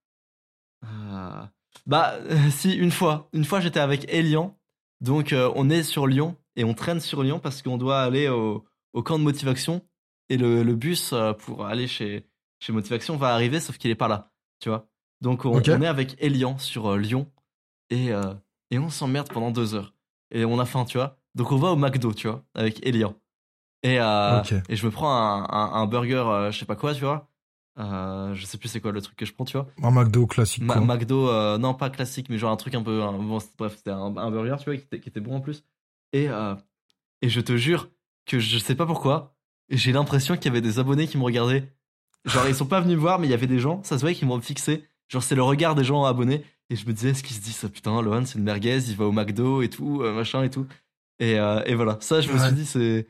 Bah, si une fois, j'étais avec Elian, donc on est sur Lyon et on traîne sur Lyon parce qu'on doit aller au camp de motivation et le bus pour aller chez motivation va arriver, sauf qu'il est pas là, tu vois. Donc on est avec Elian sur Lyon et on s'emmerde pendant 2 heures et on a faim, tu vois. Donc on va au McDo, tu vois, avec Elian. Et je me prends un burger, je sais pas quoi, tu vois. Je sais plus c'est quoi le truc que je prends, tu vois. Un McDo classique. McDo, non pas classique, mais genre un truc un peu... c'était un burger, tu vois, qui était bon en plus. Et je te jure que je sais pas pourquoi, j'ai l'impression qu'il y avait des abonnés qui me regardaient. Genre ils sont pas venus me voir, mais il y avait des gens, ça se voyait, qui m'ont fixé. Genre c'est le regard des gens abonnés. Et je me disais, est-ce qu'ils se disent, putain, Lohan, c'est une merguez, il va au McDo et tout, machin et tout. Et voilà, ça je me suis dit c'est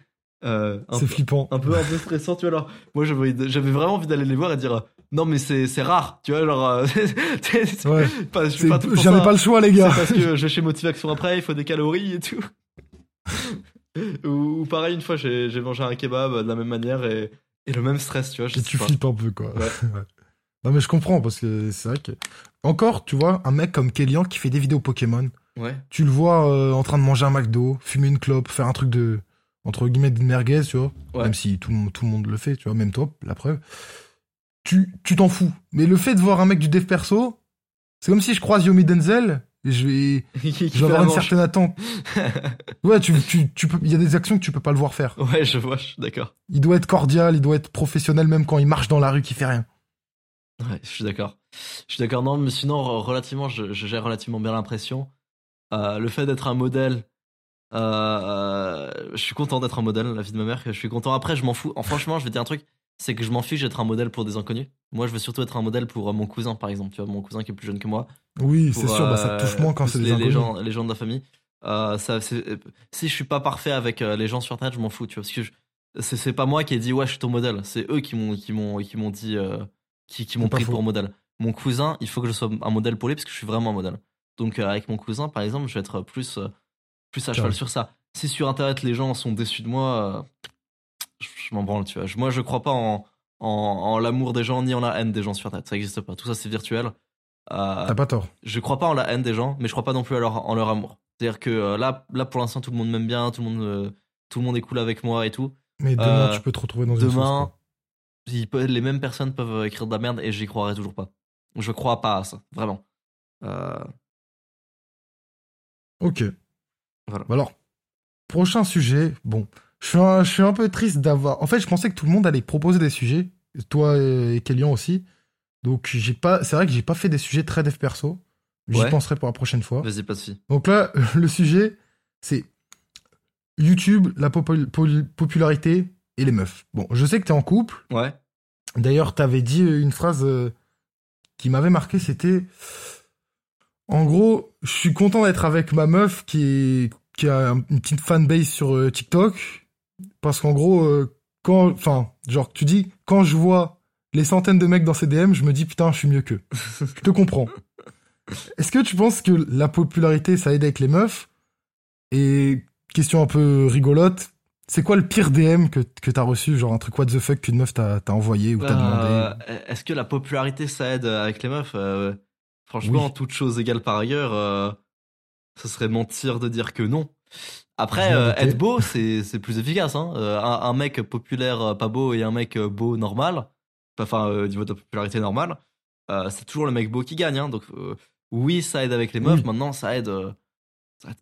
flippant, un peu stressant, tu vois. Alors moi j'avais vraiment envie d'aller les voir et dire non mais c'est rare, tu vois, genre ouais. J'avais pas le choix les gars, c'est parce que j'ai chez Motivation après, il faut des calories et tout. Ou pareil, une fois j'ai mangé un kebab de la même manière et le même stress, tu vois, et tu flippes un peu quoi, ouais. Ouais. Non mais je comprends, parce que c'est vrai que encore, tu vois, un mec comme Kélian qui fait des vidéos Pokémon, ouais. Tu le vois en train de manger un McDo, fumer une clope, faire un truc de entre guillemets de merguez, tu vois, ouais. Même si tout le monde le fait, tu vois, même toi, la preuve. Tu t'en fous. Mais le fait de voir un mec du dev perso, c'est comme si je croise Yomi Denzel et je vais avoir une certaine attente. Ouais, il y a des actions que tu peux pas le voir faire. Ouais, je vois, je suis d'accord. Il doit être cordial, il doit être professionnel même quand il marche dans la rue, qu'il fait rien. Ouais, je suis d'accord. Je suis d'accord, non, mais sinon, relativement, j'ai relativement bien l'impression. Le fait d'être un modèle, je suis content d'être un modèle, la vie de ma mère, je suis content. Après, je m'en fous. Franchement, je vais te dire un truc, c'est que je m'en fiche d'être un modèle pour des inconnus. Moi, je veux surtout être un modèle pour mon cousin, par exemple. Tu vois, mon cousin qui est plus jeune que moi. Oui, pour, c'est sûr, bah, ça touche moins quand c'est des inconnus. Les gens de la famille. Si je suis pas parfait avec les gens sur Terre, je m'en fous, tu vois. Parce que c'est pas moi qui ai dit, ouais, je suis ton modèle. C'est eux qui m'ont dit... Qui m'ont pris pour modèle. Mon cousin, il faut que je sois un modèle pour lui parce que je suis vraiment un modèle. Donc avec mon cousin, par exemple, je vais être plus à cheval sur ça. Si sur internet les gens sont déçus de moi, je m'en branle, tu vois. Moi, je crois pas en l'amour des gens ni en la haine des gens sur internet. Ça existe pas. Tout ça, c'est virtuel. T'as pas tort. Je crois pas en la haine des gens, mais je crois pas non plus en leur amour. C'est-à-dire que là, pour l'instant, tout le monde m'aime bien, tout le monde est cool avec moi et tout. Mais demain, tu peux te retrouver dans une sauce. Les mêmes personnes peuvent écrire de la merde et j'y croirais toujours pas. Je crois pas à ça, vraiment. Ok. Voilà. Alors, prochain sujet. Bon, je suis un peu triste d'avoir... En fait, je pensais que tout le monde allait proposer des sujets. Toi et Kélian aussi. Donc, c'est vrai que j'ai pas fait des sujets très dev perso. J'y penserai pour la prochaine fois. Vas-y, pas de soucis. Donc là, le sujet, c'est YouTube, la popularité... et les meufs. Bon, je sais que t'es en couple. Ouais. D'ailleurs, t'avais dit une phrase qui m'avait marqué, c'était... En gros, je suis content d'être avec ma meuf qui a une petite fanbase sur TikTok. Parce qu'en gros, tu dis, quand je vois les centaines de mecs dans ces DM, je me dis, putain, je suis mieux qu'eux. Je te comprends. Est-ce que tu penses que la popularité, ça aide avec les meufs? Et question un peu rigolote... C'est quoi le pire DM que t'as reçu, genre un truc what the fuck qu'une meuf t'a envoyé ou t'as demandé? Est-ce que la popularité ça aide avec les meufs? Franchement, oui. Toute chose égale par ailleurs, ça serait mentir de dire que non. Après, être beau, c'est plus efficace. Hein. Un mec populaire pas beau et un mec beau normal, enfin niveau de la popularité normale, c'est toujours le mec beau qui gagne. Hein. Donc oui, ça aide avec les meufs. Oui. Maintenant, ça aide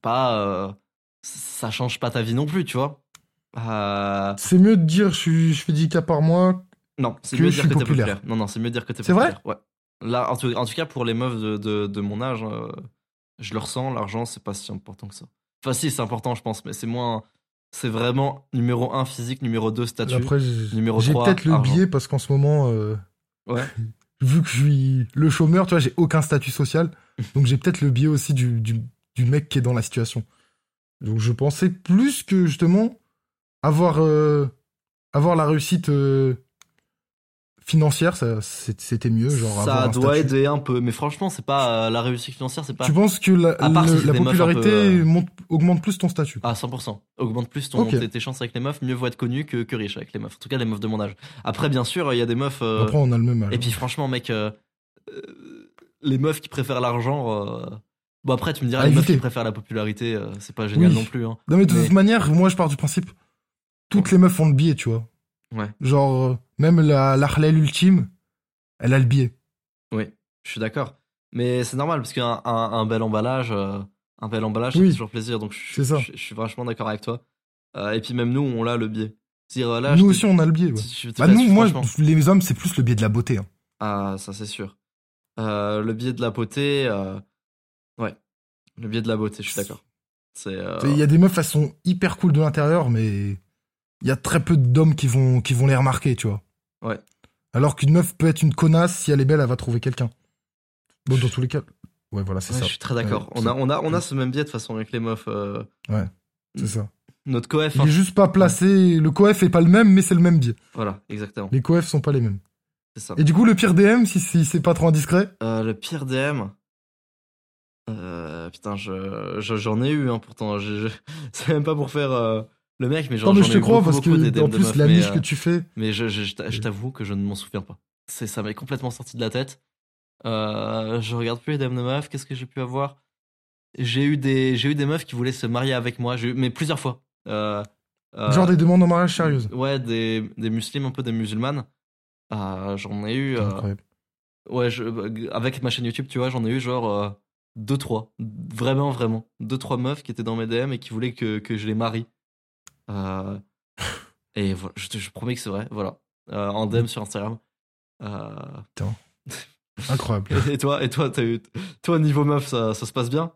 pas, ça change pas ta vie non plus, tu vois. C'est mieux de dire je fais 10K par mois. Non, c'est mieux de dire que t'es populaire. Non, c'est mieux de dire que t'es populaire. C'est vrai ? Ouais. Là, en tout cas, pour les meufs de mon âge, je le ressens, l'argent, c'est pas si important que ça. Enfin, si, c'est important, je pense, mais c'est moins. C'est vraiment numéro 1 physique, numéro 2 statut. Après, numéro 3, j'ai peut-être le biais parce qu'en ce moment, ouais. Vu que je suis le chômeur, tu vois, j'ai aucun statut social. Donc j'ai peut-être le biais aussi du mec qui est dans la situation. Donc je pensais plus que justement. Avoir la réussite financière, ça, c'était mieux. Genre ça doit aider un peu, mais franchement, c'est pas la réussite financière, c'est pas. Tu penses que la popularité augmente plus ton statut? Ah, 100%. Augmente plus tes chances avec les meufs. Mieux vaut être connu que riche avec les meufs. En tout cas, les meufs de mon âge. Après, bien sûr, il y a des meufs. Après, on a le même âge. Et puis, franchement, mec, les meufs qui préfèrent l'argent. Bon, après, tu me diras, les meufs qui préfèrent la popularité, c'est pas génial non plus. Hein. Non, mais de toute manière, moi, je pars du principe. Toutes les meufs ont le biais, tu vois. Ouais. Genre, même la Harley ultime, elle a le biais. Oui, je suis d'accord. Mais c'est normal, parce qu'un bel emballage, ça fait toujours plaisir. Donc, je suis vachement d'accord avec toi. Et puis, même nous, on l'a le biais. C'est-à-dire, là, nous aussi, on a le biais. Ouais. Les hommes, c'est plus le biais de la beauté. Hein. Ah, ça, c'est sûr. Le biais de la beauté, ouais. Le biais de la beauté, je suis d'accord. Il y a des meufs, elles sont hyper cool de l'intérieur, mais... Il y a très peu d'hommes qui vont les remarquer, tu vois. Ouais. Alors qu'une meuf peut être une connasse, si elle est belle, elle va trouver quelqu'un. Bon, dans tous les cas. Ouais, voilà, c'est ça. Je suis très d'accord. On a ce même biais de façon avec les meufs. Ouais, c'est ça. Notre coef. Il est juste pas placé. Ouais. Le coef est pas le même, mais c'est le même biais. Voilà, exactement. Les coefs sont pas les mêmes. C'est ça. Et du coup, le pire DM, si c'est pas trop indiscret? Le pire DM. Putain, j'en ai eu, hein, pourtant. C'est même pas pour faire le mec, mais j'en ai eu. Non, mais je te crois, parce que, en plus, la niche que tu fais. Mais je t'avoue que je ne m'en souviens pas. Ça m'est complètement sorti de la tête. Je regarde plus les DM de meufs. Qu'est-ce que j'ai pu avoir? J'ai eu des meufs qui voulaient se marier avec moi, mais plusieurs fois. Genre des demandes en mariage sérieuses. Ouais, des musulmans, un peu des musulmanes. J'en ai eu. Ouais, avec ma chaîne YouTube, tu vois, j'en ai eu genre 2-3. Vraiment. 2-3 meufs qui étaient dans mes DM et qui voulaient que je les marie. Et voilà, je promets que c'est vrai, voilà. En DM sur Instagram. Putain. Incroyable. Et toi, toi niveau meuf, ça se passe bien?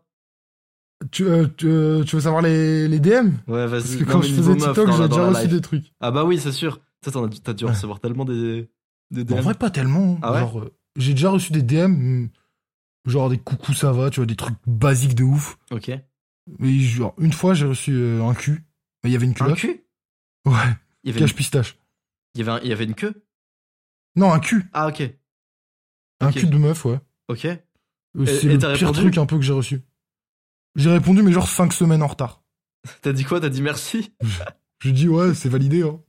Tu veux savoir les DM? Ouais, vas-y. Parce que quand je faisais TikTok, j'ai déjà reçu des trucs. Ah bah oui, c'est sûr. Toi, t'as dû recevoir tellement des DM. En vrai, pas tellement. Ah ouais, genre, j'ai déjà reçu des DM, genre des coucou, ça va, tu vois, des trucs basiques de ouf. Ok. Mais genre, une fois, j'ai reçu un cul. Il y avait une queue. Un cul? Ouais. Cache-pistache. Il y avait une queue? Non, un cul. Ah, ok. Un cul de meuf, ouais. Ok. C'est le pire truc un peu que j'ai reçu. J'ai répondu, mais genre 5 semaines en retard. T'as dit quoi? T'as dit merci? J'ai dit ouais, c'est validé. Hein.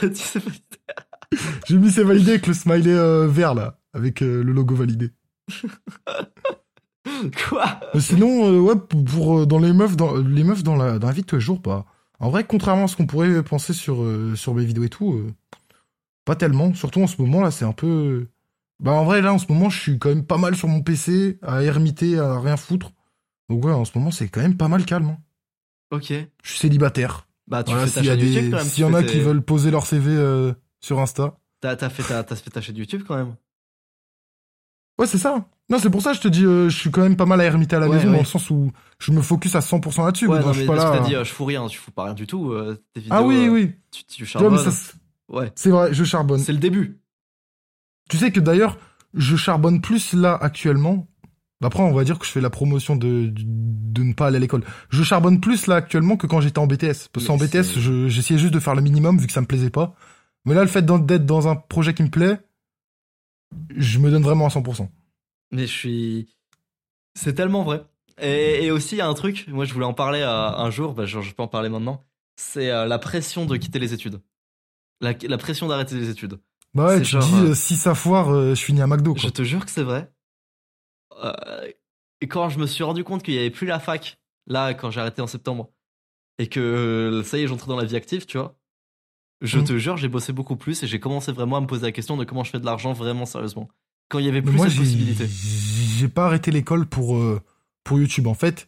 T'as dit c'est validé. J'ai mis c'est validé avec le smiley vert, là. Avec le logo validé. Quoi? Sinon, ouais, pour dans les meufs, dans la vie de tous les jours, pas. En vrai, contrairement à ce qu'on pourrait penser sur mes vidéos et tout, pas tellement. Surtout en ce moment, là, c'est un peu... Bah en vrai, là, en ce moment, je suis quand même pas mal sur mon PC, à ermiter, à rien foutre. Donc ouais, en ce moment, c'est quand même pas mal calme. Hein. Ok. Je suis célibataire. Bah tu fais ta chaîne YouTube quand même. S'il y en a qui veulent poser leur CV sur Insta. T'as fait ta chaîne YouTube quand même. Ouais, c'est ça. Non, c'est pour ça que je te dis, je suis quand même pas mal à ermiter à la maison, dans le sens où je me focus à 100% là-dessus. Ouais, non, mais parce que t'as dit, je fous rien, tu fous pas rien du tout. Tes vidéos, ah oui. Tu charbonnes. Ouais, mais ça, ouais. C'est vrai, je charbonne. C'est le début. Tu sais que d'ailleurs, je charbonne plus là actuellement. Après, on va dire que je fais la promotion de ne pas aller à l'école. Je charbonne plus là actuellement que quand j'étais en BTS. Parce qu'en BTS, j'essayais juste de faire le minimum vu que ça me plaisait pas. Mais là, le fait d'être dans un projet qui me plaît, je me donne vraiment à 100%. Mais c'est tellement vrai. Et aussi, il y a un truc, moi je voulais en parler un jour, genre, je peux en parler maintenant, c'est la pression de quitter les études. La pression d'arrêter les études. Bah ouais, tu dis, si ça foire, je finis à McDo. Quoi. Je te jure que c'est vrai. Et quand je me suis rendu compte qu'il n'y avait plus la fac, là, quand j'ai arrêté en septembre, et que ça y est, j'entrais dans la vie active, tu vois, je te jure, j'ai bossé beaucoup plus et j'ai commencé vraiment à me poser la question de comment je fais de l'argent vraiment sérieusement. Quand il n'y avait plus cette possibilité. J'ai pas arrêté l'école pour YouTube. En fait,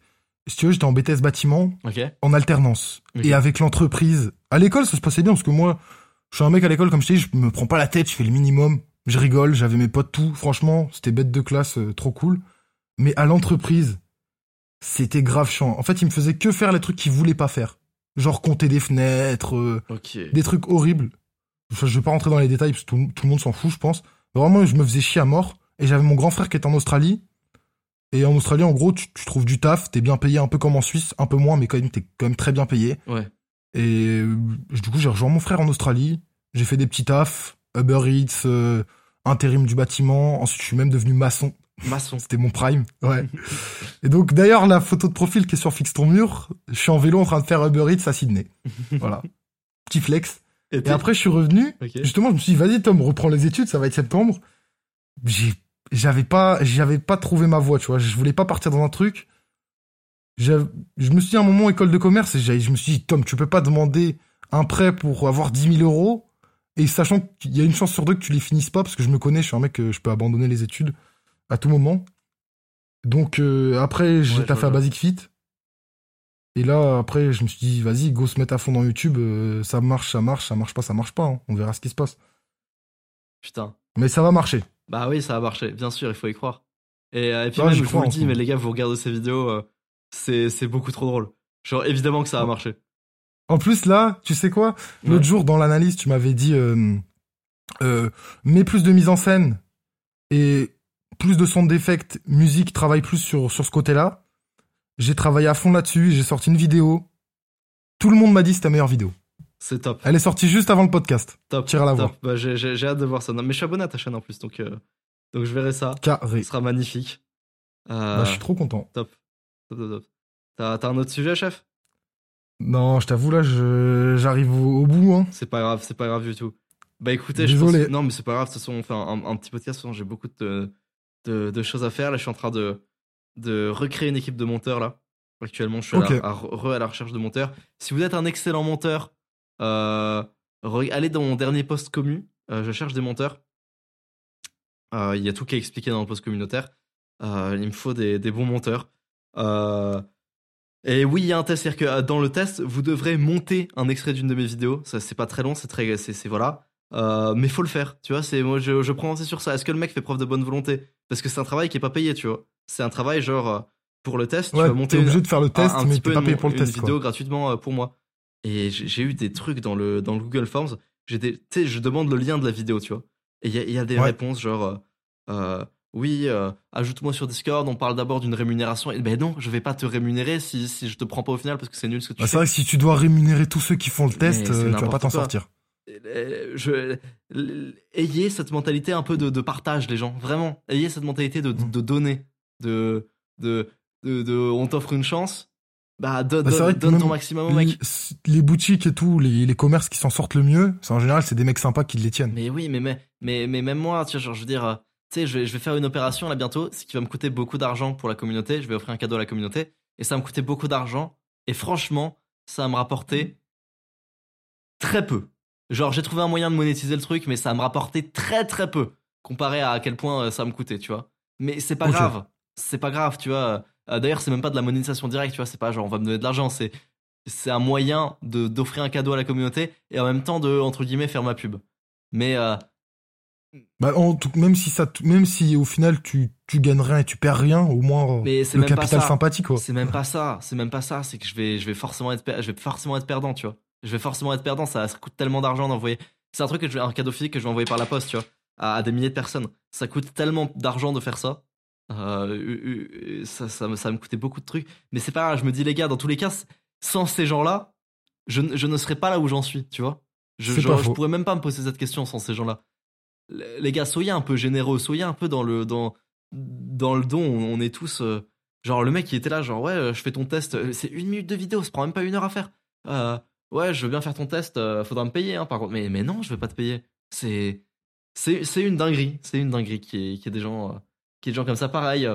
si tu veux, j'étais en BTS bâtiment, en alternance, et avec l'entreprise. À l'école, ça se passait bien, parce que moi, je suis un mec à l'école, comme je t'ai dit, je me prends pas la tête, je fais le minimum. Je rigole, j'avais mes potes, tout. Franchement, c'était bête de classe, trop cool. Mais à l'entreprise, c'était grave chiant. En fait, ils me faisaient que faire les trucs qu'ils voulaient pas faire. Genre compter des fenêtres, des trucs horribles. Je vais pas rentrer dans les détails, parce que tout le monde s'en fout, je pense. Vraiment, je me faisais chier à mort. Et j'avais mon grand frère qui était en Australie. Et en Australie, en gros, tu trouves du taf, t'es bien payé, un peu comme en Suisse, un peu moins, mais t'es quand même très bien payé. Ouais. Et du coup, j'ai rejoint mon frère en Australie. J'ai fait des petits tafs. Uber Eats, intérim du bâtiment. Ensuite, je suis même devenu maçon. C'était mon prime. Ouais. Et donc, d'ailleurs, la photo de profil qui est sur Fixe ton mur, je suis en vélo en train de faire Uber Eats à Sydney. Voilà. Petit flex. Et après, je suis revenu. Okay. Justement, je me suis dit, vas-y, Tom, reprends les études, ça va être septembre. J'avais pas trouvé ma voie, tu vois. Je voulais pas partir dans un truc. Je me suis dit à un moment, école de commerce, et je me suis dit, Tom, tu peux pas demander un prêt pour avoir 10 000 euros. Et sachant qu'il y a une chance sur deux que tu les finisses pas, parce que je me connais, je suis un mec, je peux abandonner les études à tout moment. Donc après, j'ai taffé à Basic Fit. Et là, après, je me suis dit, vas-y, go se mettre à fond dans YouTube. Ça marche pas. Hein. On verra ce qui se passe. Putain. Mais ça va marcher. Bah oui, ça va marcher. Bien sûr, il faut y croire. Et puis même, je vous le dis, mais les gars, vous regardez ces vidéos, c'est beaucoup trop drôle. Genre, évidemment que ça va marcher. En plus, là, tu sais quoi? L'autre jour, dans l'analyse, tu m'avais dit mets plus de mise en scène et plus de sound effect, musique, travaille plus sur ce côté-là. J'ai travaillé à fond là-dessus, j'ai sorti une vidéo. Tout le monde m'a dit c'est ta meilleure vidéo. C'est top. Elle est sortie juste avant le podcast. Top. Tire à la voix. Bah, j'ai hâte de voir ça. Non, mais je suis abonné à ta chaîne en plus, donc je verrai ça. Carré. Ce sera magnifique. Bah, je suis trop content. Top. T'as un autre sujet, chef ? Non, je t'avoue, là, j'arrive au bout. Hein. C'est pas grave du tout. Bah écoutez, désolé. Je pense... Non, mais c'est pas grave. De toute façon, on fait un petit podcast. De toute façon, j'ai beaucoup de choses à faire. Là, je suis en train de recréer une équipe de monteurs, là. Actuellement, je suis à la recherche de monteurs. Si vous êtes un excellent monteur, allez dans mon dernier post commu. Je cherche des monteurs. Il y a tout qui est expliqué dans le post communautaire. Il me faut des bons monteurs. Et oui, il y a un test, c'est-à-dire que dans le test, vous devrez monter un extrait d'une de mes vidéos. Ça, c'est pas très long, c'est voilà. Mais faut le faire, tu vois. C'est moi, je prends c'est sur ça. Est-ce que le mec fait preuve de bonne volonté ? Parce que c'est un travail qui est pas payé, tu vois. C'est un travail genre pour le test. Ouais, tu vas monter. T'es obligé de faire le test, mais t'es pas payé pour le test. Une vidéo gratuitement pour moi. Et j'ai eu des trucs dans le Google Forms. Tu sais, je demande le lien de la vidéo, tu vois. Et il y a des réponses genre. Ajoute-moi sur Discord, on parle d'abord d'une rémunération. Et ben non, je vais pas te rémunérer si je te prends pas au final parce que c'est nul ce que tu fais. C'est vrai que si tu dois rémunérer tous ceux qui font le test, tu vas pas t'en sortir. Ayez cette mentalité un peu de partage, les gens. Vraiment, ayez cette mentalité de donner. On t'offre une chance, bah donne ton maximum au mec. Les boutiques et tout, les commerces qui s'en sortent le mieux, en général, c'est des mecs sympas qui les tiennent. Mais oui, mais même moi, tu vois, genre, je veux dire... Tu sais, je vais faire une opération là bientôt, ce qui va me coûter beaucoup d'argent pour la communauté. Je vais offrir un cadeau à la communauté et ça va me coûter beaucoup d'argent. Et franchement, ça va me rapporter très peu. Genre, j'ai trouvé un moyen de monétiser le truc, mais ça va me rapporter très très peu comparé à quel point ça va me coûter, tu vois. Mais c'est pas grave. C'est pas grave, tu vois. D'ailleurs, c'est même pas de la monétisation directe, tu vois. C'est pas genre on va me donner de l'argent. C'est un moyen d'offrir un cadeau à la communauté et en même temps de, entre guillemets, faire ma pub. Mais... Bah en tout, même si au final tu gagnes rien et tu perds rien, au moins mais c'est le capital sympathie quoi. C'est même pas ça, c'est que je vais forcément être perdant, tu vois. Je vais forcément être perdant, ça coûte tellement d'argent d'envoyer. C'est un truc un cadeau physique que je vais envoyer par la poste, tu vois, à des milliers de personnes. Ça coûte tellement d'argent de faire ça. Ça me coûtait beaucoup de trucs, mais c'est pas grave, je me dis les gars, dans tous les cas, sans ces gens-là, je ne serais pas là où j'en suis, tu vois. Je pourrais même pas me poser cette question sans ces gens-là. Les gars, soyez un peu généreux, soyez un peu dans le don. On est tous genre le mec qui était là genre ouais je fais ton test, c'est 1 minute de vidéo, ça prend même pas 1 heure à faire. Ouais je veux bien faire ton test, faudra me payer par contre. Mais non je vais pas te payer. C'est une dinguerie, qui est des gens comme ça. Pareil,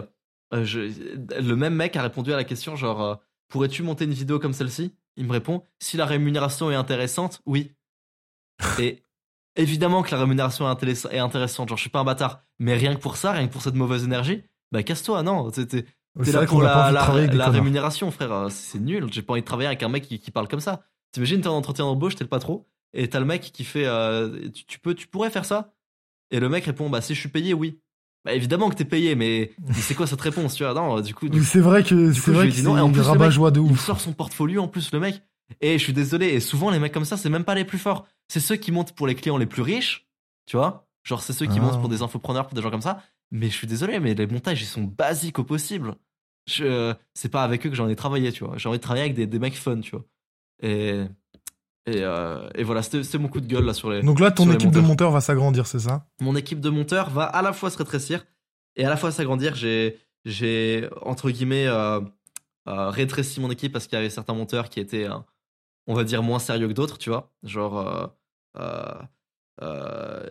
le même mec a répondu à la question genre pourrais-tu monter une vidéo comme celle-ci ? Il me répond si la rémunération est intéressante, oui. Et évidemment que la rémunération est intéressante, genre je suis pas un bâtard, mais rien que pour cette mauvaise énergie, bah casse-toi, non, t'es là pour la rémunération, frère, c'est nul, j'ai pas envie de travailler avec un mec qui parle comme ça. T'imagines, t'es en entretien d'embauche, t'es le patron, et t'as le mec qui fait, tu pourrais faire ça ? Et le mec répond, bah si je suis payé, oui. Bah évidemment que t'es payé, mais c'est quoi cette réponse, tu vois ? Non, du coup, c'est vrai que c'est un rabat-joie de ouf. Il sort son portfolio en plus, le mec. Et je suis désolé, et souvent les mecs comme ça, c'est même pas les plus forts. C'est ceux qui montent pour les clients les plus riches, tu vois. Genre, c'est ceux qui montent pour des infopreneurs, pour des gens comme ça. Mais je suis désolé, mais les montages, ils sont basiques au possible. C'est pas avec eux que j'ai envie de travailler, tu vois. J'ai envie de travailler avec des mecs fun, tu vois. Et voilà, c'était mon coup de gueule là sur les. Donc là, ton équipe de monteurs va s'agrandir, c'est ça ? Mon équipe de monteurs va à la fois se rétrécir et à la fois s'agrandir. J'ai entre guillemets, rétréci mon équipe parce qu'il y avait certains monteurs qui étaient. On va dire moins sérieux que d'autres, tu vois. Genre,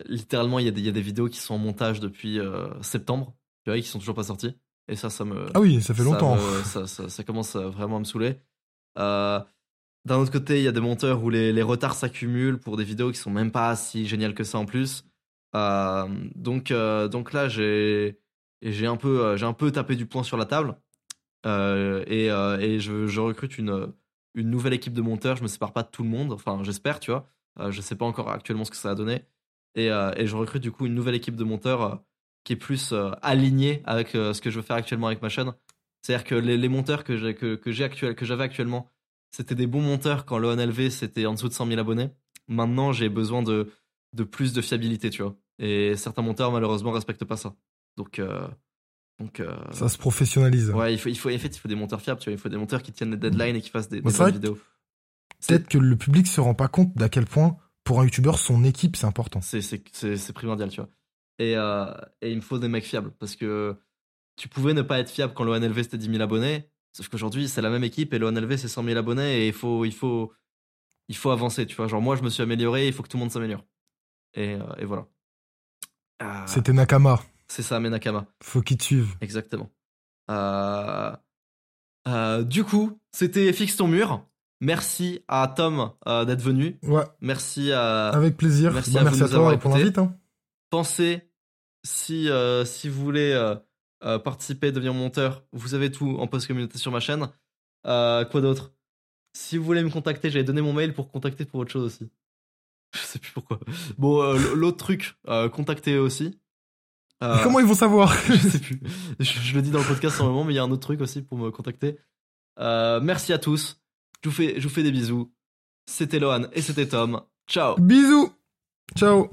littéralement, il y a des vidéos qui sont en montage depuis septembre, tu vois, et qui sont toujours pas sorties. Et ça me... Ah oui, ça fait longtemps. Ça commence vraiment à me saouler. D'un autre côté, il y a des monteurs où les retards s'accumulent pour des vidéos qui sont même pas si géniales que ça en plus. Donc là, j'ai un peu tapé du poing sur la table. Et je recrute une nouvelle équipe de monteurs, je me sépare pas de tout le monde, enfin j'espère, tu vois, je sais pas encore actuellement ce que ça a donné, et je recrute du coup une nouvelle équipe de monteurs qui est plus alignée avec ce que je veux faire actuellement avec ma chaîne. C'est-à-dire que les monteurs que j'avais actuellement, c'était des bons monteurs quand l'ONLV c'était en dessous de 100 000 abonnés. Maintenant j'ai besoin de plus de fiabilité, tu vois, et certains monteurs malheureusement respectent pas ça, donc ça se professionnalise. Ouais, il faut des monteurs fiables, tu vois, il faut des monteurs qui tiennent les deadlines et qui fassent des bonnes vidéos. Peut-être que le public se rend pas compte d'à quel point, pour un youtubeur, son équipe, c'est important. C'est primordial, tu vois. Et il me faut des mecs fiables, parce que tu pouvais ne pas être fiable quand l'ONLV c'était 10 000 abonnés, sauf qu'aujourd'hui, c'est la même équipe et l'ONLV c'est 100 000 abonnés et il faut avancer, tu vois. Genre, moi, je me suis amélioré, il faut que tout le monde s'améliore. Et voilà. C'était Nakama. C'est ça, mes Nakama. Faut qu'ils te suivent. Exactement. Du coup, c'était Fixe ton mur. Merci à Tom d'être venu. Ouais. Merci à. Avec plaisir. Merci, bah, à, merci vous à toi pour l'invite. Hein. Pensez, si vous voulez participer, devenir monteur, vous avez tout en post communauté sur ma chaîne. Quoi d'autre ? Si vous voulez me contacter, j'avais donné mon mail pour contacter pour autre chose aussi. Je sais plus pourquoi. Bon, l'autre truc, contactez aussi. Comment ils vont savoir ? Je sais plus. Je le dis dans le podcast en moment, mais il y a un autre truc aussi pour me contacter. Merci à tous. Je vous fais des bisous. C'était Lohan et c'était Tom. Ciao. Bisous. Ciao.